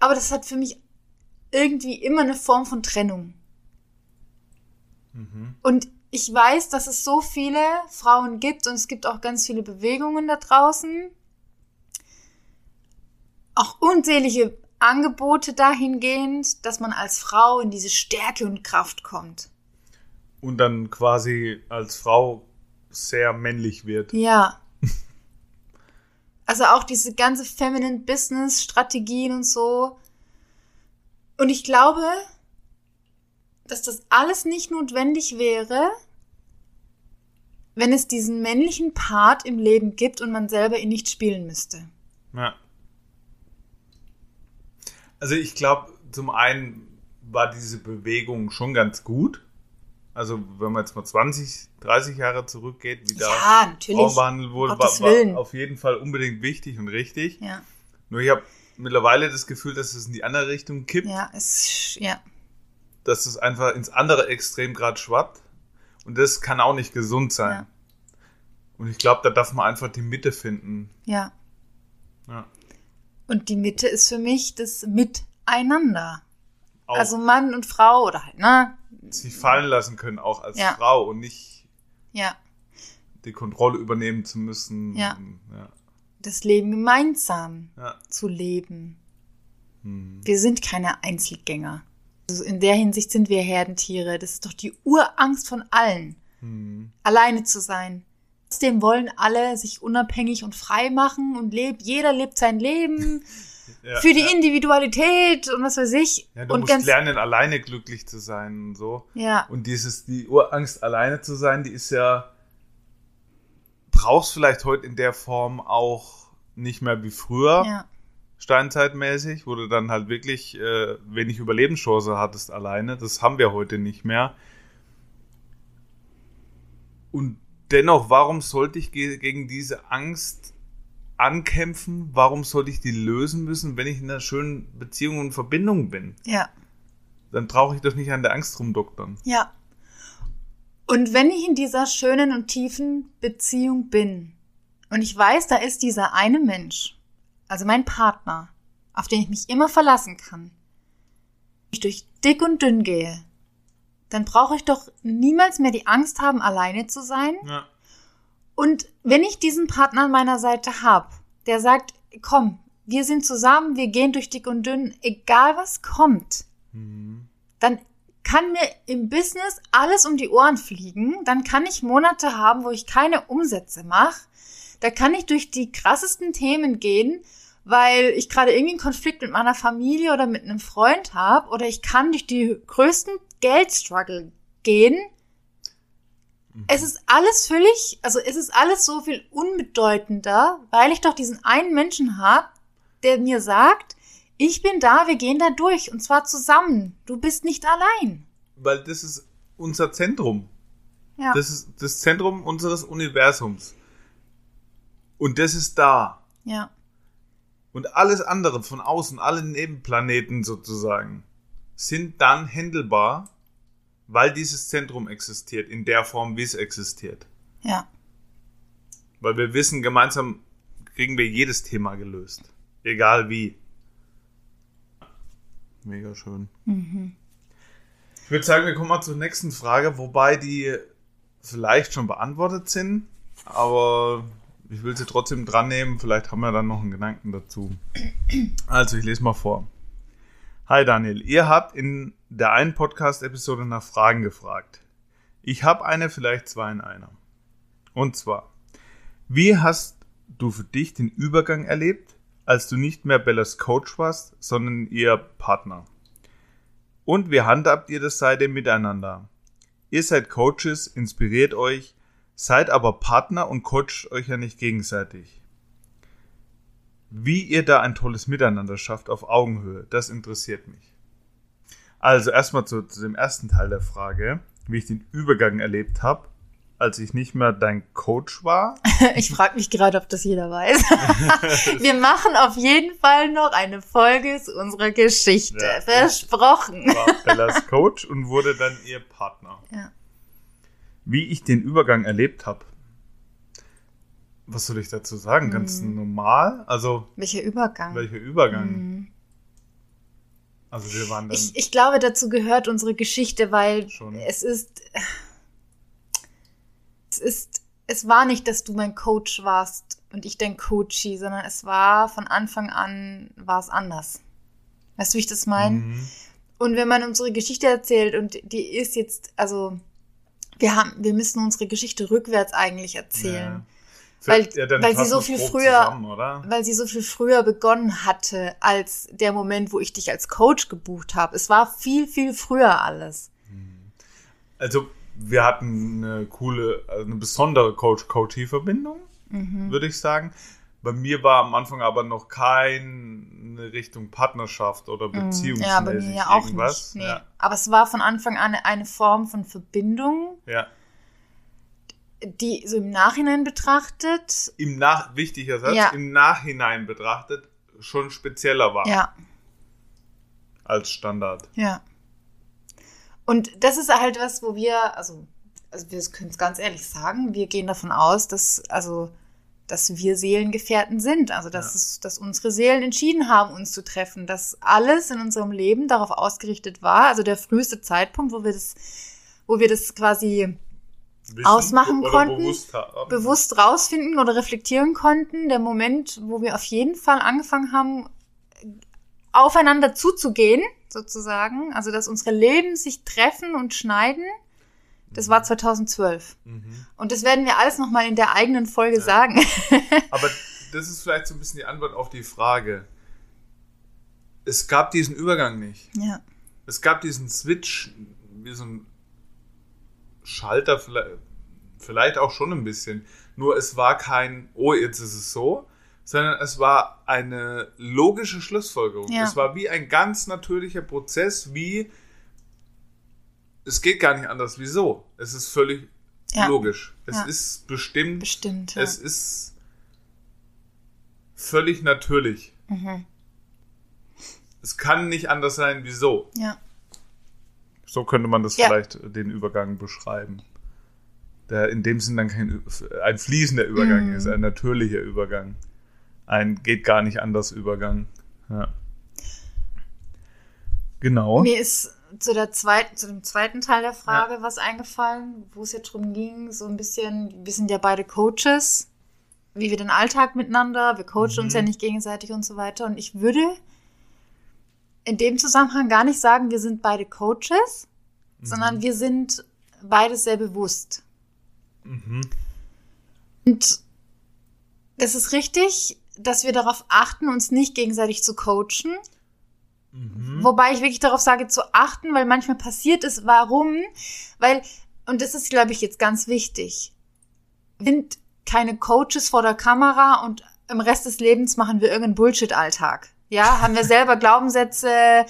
aber das hat für mich irgendwie immer eine Form von Trennung. Mhm. Und ich weiß, dass es so viele Frauen gibt und es gibt auch ganz viele Bewegungen da draußen, auch unzählige Angebote dahingehend, dass man als Frau in diese Stärke und Kraft kommt. Und dann quasi als Frau sehr männlich wird. Ja. Also auch diese ganze Feminine Business Strategien und so. Und ich glaube, dass das alles nicht notwendig wäre, wenn es diesen männlichen Part im Leben gibt und man selber ihn nicht spielen müsste. Ja. Also ich glaube, zum einen war diese Bewegung schon ganz gut. Also wenn man jetzt mal 20, 30 Jahre zurückgeht, wie da Frauen behandelt wurde, war auf jeden Fall unbedingt wichtig und richtig. Ja. Nur ich habe mittlerweile das Gefühl, dass es in die andere Richtung kippt. Ja, dass es einfach ins andere Extrem gerade schwappt. Und das kann auch nicht gesund sein. Ja. Und ich glaube, da darf man einfach die Mitte finden. Ja. Ja. Und die Mitte ist für mich das Miteinander. Auch. Also Mann und Frau oder halt, ne? Sie fallen lassen können auch als Frau und nicht die Kontrolle übernehmen zu müssen. Ja. Ja. Das Leben gemeinsam zu leben. Hm. Wir sind keine Einzelgänger. Also in der Hinsicht sind wir Herdentiere. Das ist doch die Urangst von allen, alleine zu sein. Trotzdem wollen alle sich unabhängig und frei machen und jeder lebt sein Leben für die Individualität und was weiß ich. Ja, du musst lernen, alleine glücklich zu sein und so. Ja. Und die Urangst, alleine zu sein, die ist brauchst vielleicht heute in der Form auch nicht mehr wie früher, steinzeitmäßig, wo du dann halt wirklich wenig Überlebenschance hattest alleine. Das haben wir heute nicht mehr. Und dennoch, warum sollte ich gegen diese Angst ankämpfen? Warum sollte ich die lösen müssen, wenn ich in einer schönen Beziehung und Verbindung bin? Ja. Dann brauche ich doch nicht an der Angst rumdoktern. Ja. Und wenn ich in dieser schönen und tiefen Beziehung bin und ich weiß, da ist dieser eine Mensch, also mein Partner, auf den ich mich immer verlassen kann, wenn ich durch dick und dünn gehe, dann brauche ich doch niemals mehr die Angst haben, alleine zu sein. Ja. Und wenn ich diesen Partner an meiner Seite habe, der sagt, komm, wir sind zusammen, wir gehen durch dick und dünn, egal was kommt, dann kann mir im Business alles um die Ohren fliegen, dann kann ich Monate haben, wo ich keine Umsätze mache, da kann ich durch die krassesten Themen gehen, weil ich gerade irgendwie einen Konflikt mit meiner Familie oder mit einem Freund habe, oder ich kann durch die größten Geldstruggle gehen. Es ist alles es ist alles so viel unbedeutender, weil ich doch diesen einen Menschen habe, der mir sagt, ich bin da, wir gehen da durch und zwar zusammen. Du bist nicht allein. Weil das ist unser Zentrum. Ja. Das ist das Zentrum unseres Universums. Und das ist da. Ja. Und alles andere von außen, alle Nebenplaneten sozusagen, sind dann händelbar, weil dieses Zentrum existiert, in der Form, wie es existiert. Ja. Weil wir wissen, gemeinsam kriegen wir jedes Thema gelöst. Egal wie. Mega schön. Mhm. Ich würde sagen, wir kommen mal zur nächsten Frage, wobei die vielleicht schon beantwortet sind, aber ich will sie trotzdem dran nehmen, vielleicht haben wir dann noch einen Gedanken dazu. Also, ich lese mal vor. Hi Daniel, ihr habt in der einen Podcast-Episode nach Fragen gefragt. Ich habe eine, vielleicht zwei in einer. Und zwar, wie hast du für dich den Übergang erlebt, als du nicht mehr Bellas Coach warst, sondern ihr Partner? Und wie handhabt ihr das seitdem miteinander? Ihr seid Coaches, inspiriert euch, seid aber Partner und coacht euch ja nicht gegenseitig. wie ihr da ein tolles Miteinander schafft auf Augenhöhe. Das interessiert mich. Also erstmal zu dem ersten Teil der Frage, wie ich den Übergang erlebt habe, als ich nicht mehr dein Coach war. Ich frage mich gerade, ob das jeder weiß. Wir machen auf jeden Fall noch eine Folge zu unserer Geschichte. Ja, versprochen. Ich war Bellas Coach und wurde dann ihr Partner. Ja. Wie ich den Übergang erlebt habe. Was soll ich dazu sagen? Ganz normal? Also Welcher Übergang? Mhm. Also wir waren dann... Ich glaube, dazu gehört unsere Geschichte, weil es war nicht, dass du mein Coach warst und ich dein Coachie, sondern es war von Anfang an, war es anders. Weißt du, wie ich das meine? Mhm. Und wenn man unsere Geschichte erzählt und die ist jetzt, also wir müssen unsere Geschichte rückwärts eigentlich erzählen. Ja. Weil sie so viel früher begonnen hatte als der Moment, wo ich dich als Coach gebucht habe. Es war viel, viel früher alles. Also wir hatten eine besondere Coach-Coachee-Verbindung, würde ich sagen. Bei mir war am Anfang aber noch keine Richtung Partnerschaft oder Beziehungsmäßig ja, bei mir ja auch irgendwas. Nicht. Nee. Ja. Aber es war von Anfang an eine Form von Verbindung. Ja. Die so im Nachhinan betrachtet. Wichtiger Satz, ja. Im Nachhinein betrachtet schon spezieller war. Ja. Als Standard. Ja. Und das ist halt was, wo wir, also wir können es ganz ehrlich sagen, wir gehen davon aus, dass wir Seelengefährten sind. Also dass unsere Seelen entschieden haben, uns zu treffen. Dass alles in unserem Leben darauf ausgerichtet war. Also der früheste Zeitpunkt, wo wir das quasi... ausmachen konnten, bewusst rausfinden oder reflektieren konnten. Der Moment, wo wir auf jeden Fall angefangen haben, aufeinander zuzugehen, sozusagen. Also, dass unsere Leben sich treffen und schneiden. Das war 2012. Mhm. Und das werden wir alles nochmal in der eigenen Folge sagen. Aber das ist vielleicht so ein bisschen die Antwort auf die Frage. Es gab diesen Übergang nicht. Ja. Es gab diesen Switch, wie so ein Schalter vielleicht auch schon ein bisschen. Nur es war kein, oh, jetzt ist es so, sondern es war eine logische Schlussfolgerung. Ja. Es war wie ein ganz natürlicher Prozess, wie es geht gar nicht anders, wieso. Es ist völlig logisch. Es ist bestimmt. Bestimmt, ja. Es ist völlig natürlich. Mhm. Es kann nicht anders sein, wieso. Ja. So könnte man das vielleicht den Übergang beschreiben. Der in dem Sinn dann ein fließender Übergang ist, ein natürlicher Übergang. Ein geht gar nicht anders Übergang. Ja. Genau. Mir ist zu dem zweiten Teil der Frage was eingefallen, wo es ja darum ging, so ein bisschen, wir sind ja beide Coaches, wie wir den Alltag miteinander, wir coachen uns ja nicht gegenseitig und so weiter. Und ich würde... in dem Zusammenhang gar nicht sagen, wir sind beide Coaches, sondern wir sind beides sehr bewusst. Mhm. Und es ist richtig, dass wir darauf achten, uns nicht gegenseitig zu coachen. Mhm. Wobei ich wirklich darauf sage, zu achten, weil manchmal passiert es, warum? Weil, und das ist, glaube ich, jetzt ganz wichtig, wir sind keine Coaches vor der Kamera und im Rest des Lebens machen wir irgendeinen Bullshit-Alltag. Ja, haben wir selber Glaubenssätze,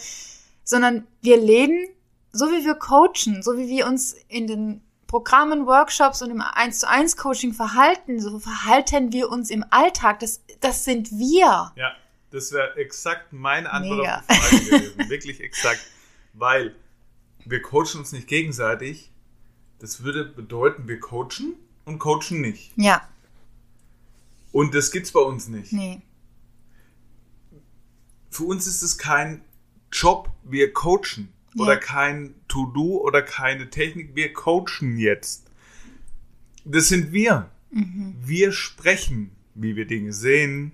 sondern wir leben, so wie wir coachen, so wie wir uns in den Programmen, Workshops und im 1:1 Coaching verhalten, so verhalten wir uns im Alltag. Das sind wir. Ja, das wäre exakt meine Antwort auf die Frage gewesen. Wirklich exakt. Weil wir coachen uns nicht gegenseitig. Das würde bedeuten, wir coachen und coachen nicht. Ja. Und das gibt's bei uns nicht. Nee. Für uns ist es kein Job, wir coachen. Ja. Oder kein To-Do oder keine Technik, wir coachen jetzt. Das sind wir. Mhm. Wir sprechen, wie wir Dinge sehen,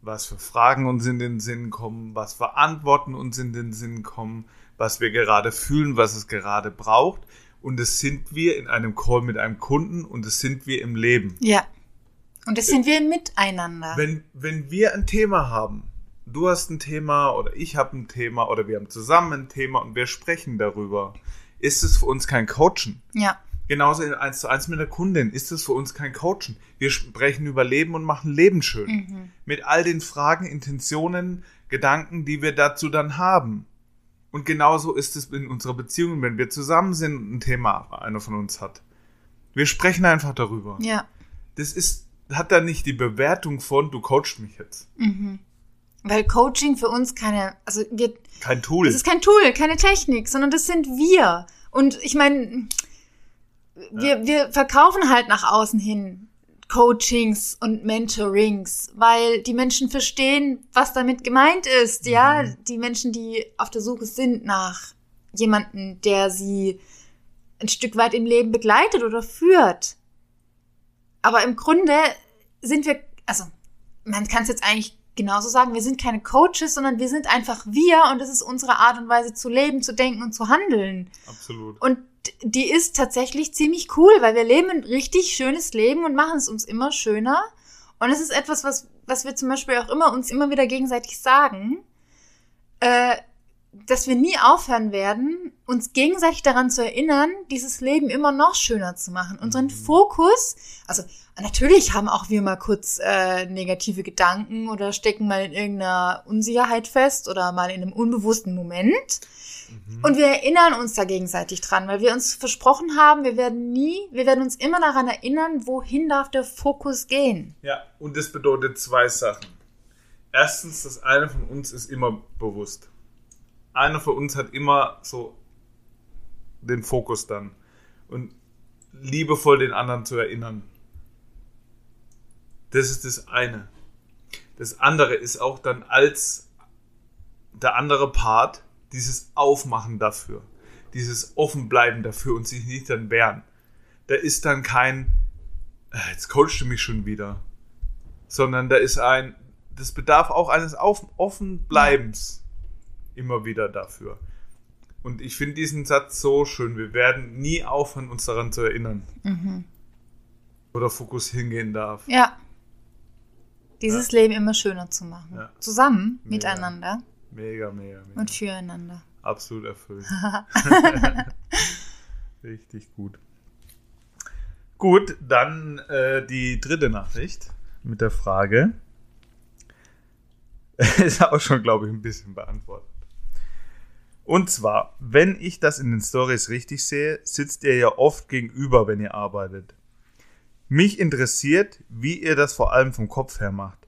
was für Fragen uns in den Sinn kommen, was für Antworten uns in den Sinn kommen, was wir gerade fühlen, was es gerade braucht. Und das sind wir in einem Call mit einem Kunden und das sind wir im Leben. Ja, und das sind wir miteinander. Wenn wir ein Thema haben, du hast ein Thema oder ich habe ein Thema oder wir haben zusammen ein Thema und wir sprechen darüber, ist es für uns kein Coachen. Ja. Genauso in 1:1 mit der Kundin ist es für uns kein Coaching. Wir sprechen über Leben und machen Leben schön. Mhm. Mit all den Fragen, Intentionen, Gedanken, die wir dazu dann haben. Und genauso ist es in unserer Beziehung, wenn wir zusammen sind und ein Thema einer von uns hat. Wir sprechen einfach darüber. Ja. Das ist, hat da nicht die Bewertung von, du coachst mich jetzt. Mhm. Weil Coaching für uns kein Tool. Das ist kein Tool, keine Technik, sondern das sind wir. Und ich meine, wir verkaufen halt nach außen hin Coachings und Mentorings, weil die Menschen verstehen, was damit gemeint ist, ja. Mhm. Die Menschen, die auf der Suche sind nach jemanden, der sie ein Stück weit im Leben begleitet oder führt. Aber im Grunde sind wir, also man kann es jetzt eigentlich genauso sagen, wir sind keine Coaches, sondern wir sind einfach wir und das ist unsere Art und Weise zu leben, zu denken und zu handeln. Absolut. Und die ist tatsächlich ziemlich cool, weil wir leben ein richtig schönes Leben und machen es uns immer schöner. Und es ist etwas, was wir zum Beispiel auch uns immer wieder gegenseitig sagen, dass wir nie aufhören werden, uns gegenseitig daran zu erinnern, dieses Leben immer noch schöner zu machen. Unseren Fokus, also natürlich haben auch wir mal kurz negative Gedanken oder stecken mal in irgendeiner Unsicherheit fest oder mal in einem unbewussten Moment. Mhm. Und wir erinnern uns da gegenseitig dran, weil wir uns versprochen haben, wir werden uns immer daran erinnern, wohin darf der Fokus gehen. Ja, und das bedeutet zwei Sachen. Erstens, das eine von uns ist immer bewusst. Einer von uns hat immer so den Fokus dann und liebevoll den anderen zu erinnern. Das ist das eine. Das andere ist auch dann als der andere Part dieses Aufmachen dafür, dieses Offenbleiben dafür und sich nicht dann wehren. Da ist dann kein, jetzt coachst du mich schon wieder, sondern da ist das bedarf auch eines Offenbleibens. Immer wieder dafür. Und ich finde diesen Satz so schön. Wir werden nie aufhören, uns daran zu erinnern. Mhm. Wo der Fokus hingehen darf. Ja. Dieses Leben immer schöner zu machen. Ja. Zusammen, miteinander. Mega, mega, mega. Und füreinander. Absolut erfüllt. Richtig gut. Gut, dann die dritte Nachricht mit der Frage. Ist auch schon, glaube ich, ein bisschen beantwortet. Und zwar, wenn ich das in den Stories richtig sehe, sitzt ihr ja oft gegenüber, wenn ihr arbeitet. Mich interessiert, wie ihr das vor allem vom Kopf her macht.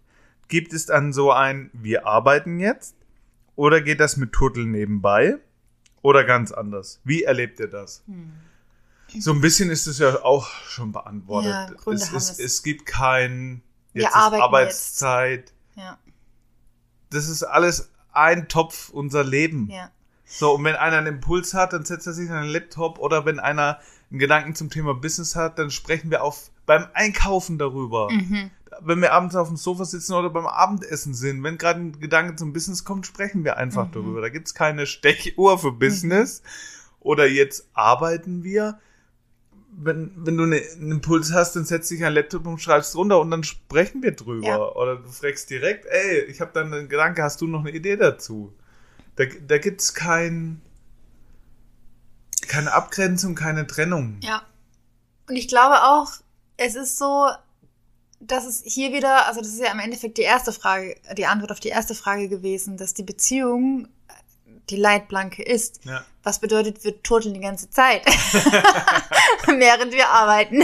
Gibt es dann so ein, wir arbeiten jetzt? Oder geht das mit Turteln nebenbei? Oder ganz anders? Wie erlebt ihr das? So ein bisschen ist es ja auch schon beantwortet. Ja, im Grunde es gibt kein, jetzt ist Arbeitszeit. Jetzt. Ja. Das ist alles ein Topf, unser Leben. Ja. So, und wenn einer einen Impuls hat, dann setzt er sich an den Laptop oder wenn einer einen Gedanken zum Thema Business hat, dann sprechen wir beim Einkaufen darüber. Mhm. Wenn wir abends auf dem Sofa sitzen oder beim Abendessen sind, wenn gerade ein Gedanke zum Business kommt, sprechen wir einfach darüber. Da gibt es keine Stechuhr für Business oder jetzt arbeiten wir. Wenn du einen Impuls hast, dann setzt dich an den Laptop und schreibst runter und dann sprechen wir drüber. Ja. Oder du fragst direkt, ey, ich habe da einen Gedanke, hast du noch eine Idee dazu? Da gibt es keine Abgrenzung, keine Trennung. Ja, und ich glaube auch, es ist so, dass es hier wieder, also das ist ja im Endeffekt die Antwort auf die erste Frage gewesen, dass die Beziehung die Leitplanke ist. Ja. Was bedeutet, wir turteln die ganze Zeit, während wir arbeiten.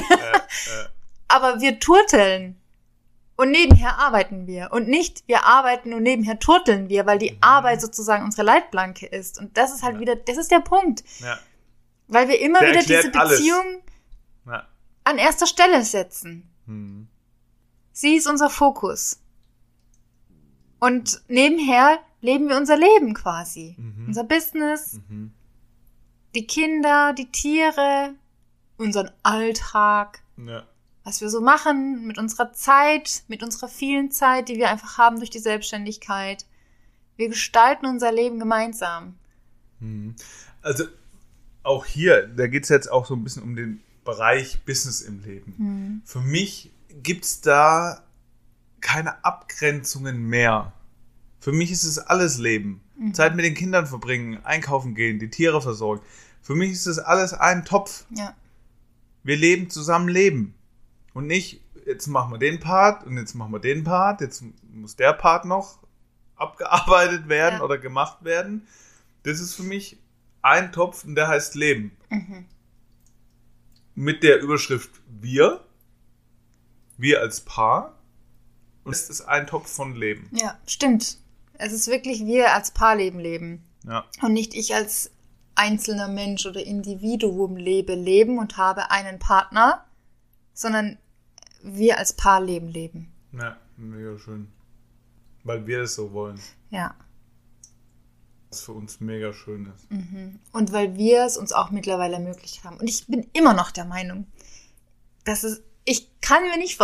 Aber wir turteln und nebenher arbeiten wir. Und nicht, wir arbeiten und nebenher turteln wir, weil die Arbeit sozusagen unsere Leitplanke ist. Und das ist halt wieder, das ist der Punkt. Ja. Weil wir immer wieder diese Beziehung an erster Stelle setzen. Mhm. Sie ist unser Fokus. Und nebenher leben wir unser Leben quasi. Mhm. Unser Business, die Kinder, die Tiere, unseren Alltag. Ja. Was wir so machen mit unserer Zeit, mit unserer vielen Zeit, die wir einfach haben durch die Selbstständigkeit. Wir gestalten unser Leben gemeinsam. Mhm. Also auch hier, da geht es jetzt auch so ein bisschen um den Bereich Business im Leben. Mhm. Für mich gibt es da keine Abgrenzungen mehr. Für mich ist es alles Leben. Mhm. Zeit mit den Kindern verbringen, einkaufen gehen, die Tiere versorgen. Für mich ist es alles ein Topf. Ja. wir leben zusammen leben. Und nicht, jetzt machen wir den Part und jetzt machen wir den Part, jetzt muss der Part noch abgearbeitet werden oder gemacht werden. Das ist für mich ein Topf und der heißt Leben. Mhm. Mit der Überschrift wir als Paar und es ist ein Topf von Leben. Ja, stimmt. Es ist wirklich wir als Paarleben leben. Ja. Und nicht ich als einzelner Mensch oder Individuum leben und habe einen Partner, sondern wir als Paarleben leben. Ja, mega schön. Weil wir das so wollen. Ja. Was für uns mega schön ist. Mhm. Und weil wir es uns auch mittlerweile ermöglicht haben. Und ich bin immer noch der Meinung, dass es, ich kann mir nicht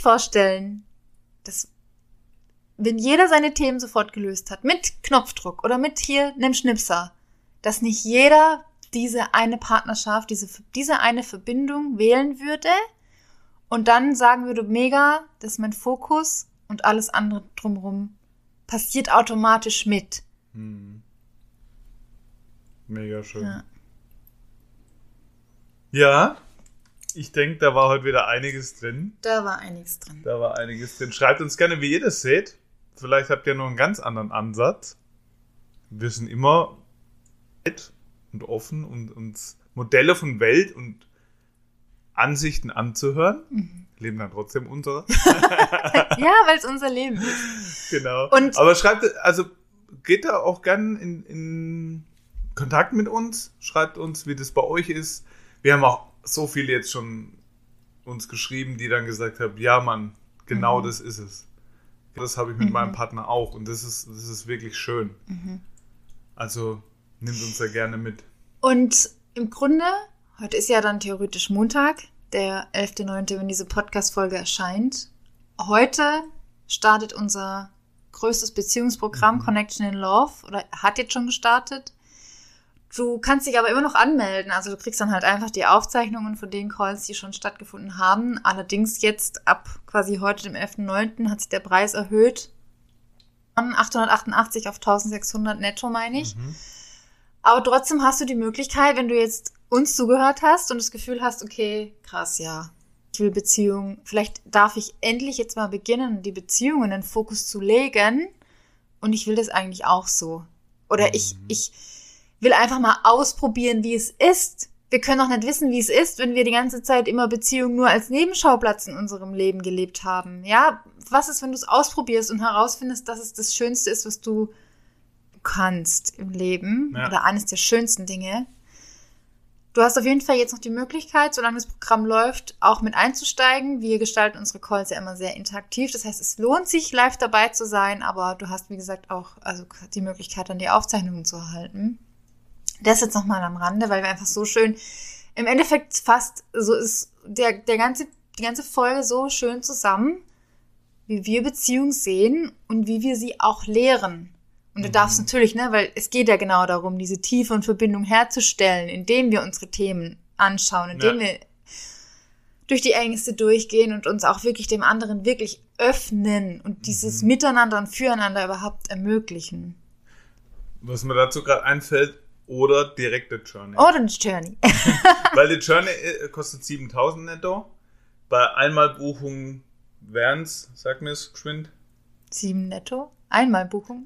vorstellen, dass wenn jeder seine Themen sofort gelöst hat, mit Knopfdruck oder mit hier einem Schnipser, dass nicht jeder diese eine Partnerschaft, diese eine Verbindung wählen würde und dann sagen würde, mega, das ist mein Fokus und alles andere drumherum passiert automatisch mit. Mhm. Mega schön. Ja. Ich denke, da war heute wieder einiges drin. Schreibt uns gerne, wie ihr das seht. Vielleicht habt ihr noch einen ganz anderen Ansatz. Wir sind immer weit und offen und uns Modelle von Welt und Ansichten anzuhören. Mhm. Leben dann trotzdem unsere. Ja, weil es unser Leben ist. Genau. Und aber schreibt, also geht da auch gerne in Kontakt mit uns. Schreibt uns, wie das bei euch ist. Wir haben auch so viele jetzt schon uns geschrieben, die dann gesagt haben, ja Mann, genau das ist es. Das habe ich mit meinem Partner auch und das ist wirklich schön. Mhm. Also nimmt uns da gerne mit. Und im Grunde, heute ist ja dann theoretisch Montag, der 11.9., wenn diese Podcast-Folge erscheint. Heute startet unser größtes Beziehungsprogramm Connection in Love oder hat jetzt schon gestartet. Du kannst dich aber immer noch anmelden, also du kriegst dann halt einfach die Aufzeichnungen von den Calls, die schon stattgefunden haben. Allerdings jetzt ab quasi heute, dem 11.9., hat sich der Preis erhöht von 888 auf 1600 netto, meine ich. Mhm. Aber trotzdem hast du die Möglichkeit, wenn du jetzt uns zugehört hast und das Gefühl hast, okay, krass, ja, ich will Beziehungen, vielleicht darf ich endlich jetzt mal beginnen, die Beziehungen in den Fokus zu legen und ich will das eigentlich auch so. Oder ich will einfach mal ausprobieren, wie es ist. Wir können doch nicht wissen, wie es ist, wenn wir die ganze Zeit immer Beziehungen nur als Nebenschauplatz in unserem Leben gelebt haben. Ja, was ist, wenn du es ausprobierst und herausfindest, dass es das Schönste ist, was du kannst im Leben oder eines der schönsten Dinge. Du hast auf jeden Fall jetzt noch die Möglichkeit, solange das Programm läuft, auch mit einzusteigen. Wir gestalten unsere Calls ja immer sehr interaktiv. Das heißt, es lohnt sich, live dabei zu sein, aber du hast, wie gesagt, auch also die Möglichkeit, dann die Aufzeichnungen zu erhalten. Das jetzt nochmal am Rande, weil wir einfach so schön, im Endeffekt fast, so ist die ganze Folge so schön zusammen, wie wir Beziehung sehen und wie wir sie auch lehren. Und du darfst natürlich, ne, weil es geht ja genau darum, diese Tiefe und Verbindung herzustellen, indem wir unsere Themen anschauen, indem wir durch die Ängste durchgehen und uns auch wirklich dem anderen wirklich öffnen und dieses Miteinander und Füreinander überhaupt ermöglichen. Was mir dazu gerade einfällt, oder direkt der Journey. Oder eine Journey. Weil die Journey kostet 7.000 netto. Bei Einmalbuchung wären es, sag mir es geschwind. 7 netto? Einmalbuchung?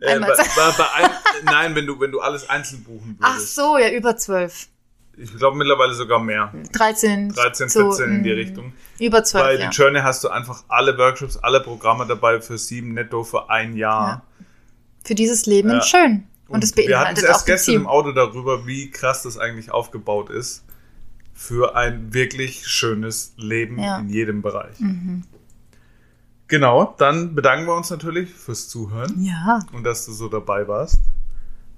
Nein, wenn du alles einzeln buchen würdest. Ach so, ja, über 12. Ich glaube mittlerweile sogar mehr. 13, 14 so, in die Richtung. Über 12, weil die Journey hast du einfach alle Workshops, alle Programme dabei für 7 netto für ein Jahr. Ja. Für dieses Leben schön. Und das beinhaltet wir hatten es erst gestern im Auto darüber, wie krass das eigentlich aufgebaut ist für ein wirklich schönes Leben in jedem Bereich. Mhm. Genau, dann bedanken wir uns natürlich fürs Zuhören und dass du so dabei warst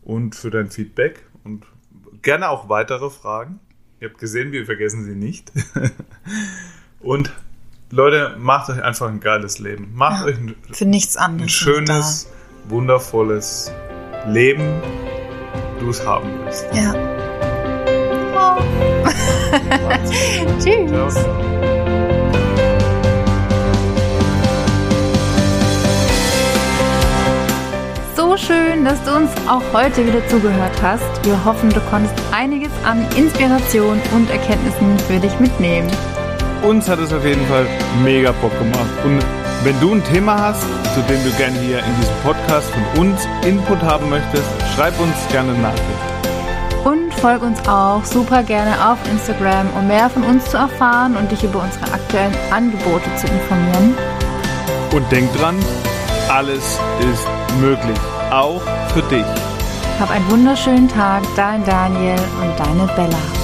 und für dein Feedback und gerne auch weitere Fragen. Ihr habt gesehen, wir vergessen sie nicht. Und Leute, macht euch einfach ein geiles Leben. Macht euch für nichts anderes ein schönes, wundervolles Leben, wie du es haben willst. Ja. Oh. Tschüss. Ciao. So, so schön, dass du uns auch heute wieder zugehört hast. Wir hoffen, du konntest einiges an Inspiration und Erkenntnissen für dich mitnehmen. Uns hat es auf jeden Fall mega Bock gemacht. Und wenn du ein Thema hast, zu dem du gerne hier in diesem Podcast von uns Input haben möchtest, schreib uns gerne eine Nachricht. Und folg uns auch super gerne auf Instagram, um mehr von uns zu erfahren und dich über unsere aktuellen Angebote zu informieren. Und denk dran, alles ist möglich, auch für dich. Hab einen wunderschönen Tag, dein Daniel und deine Bella.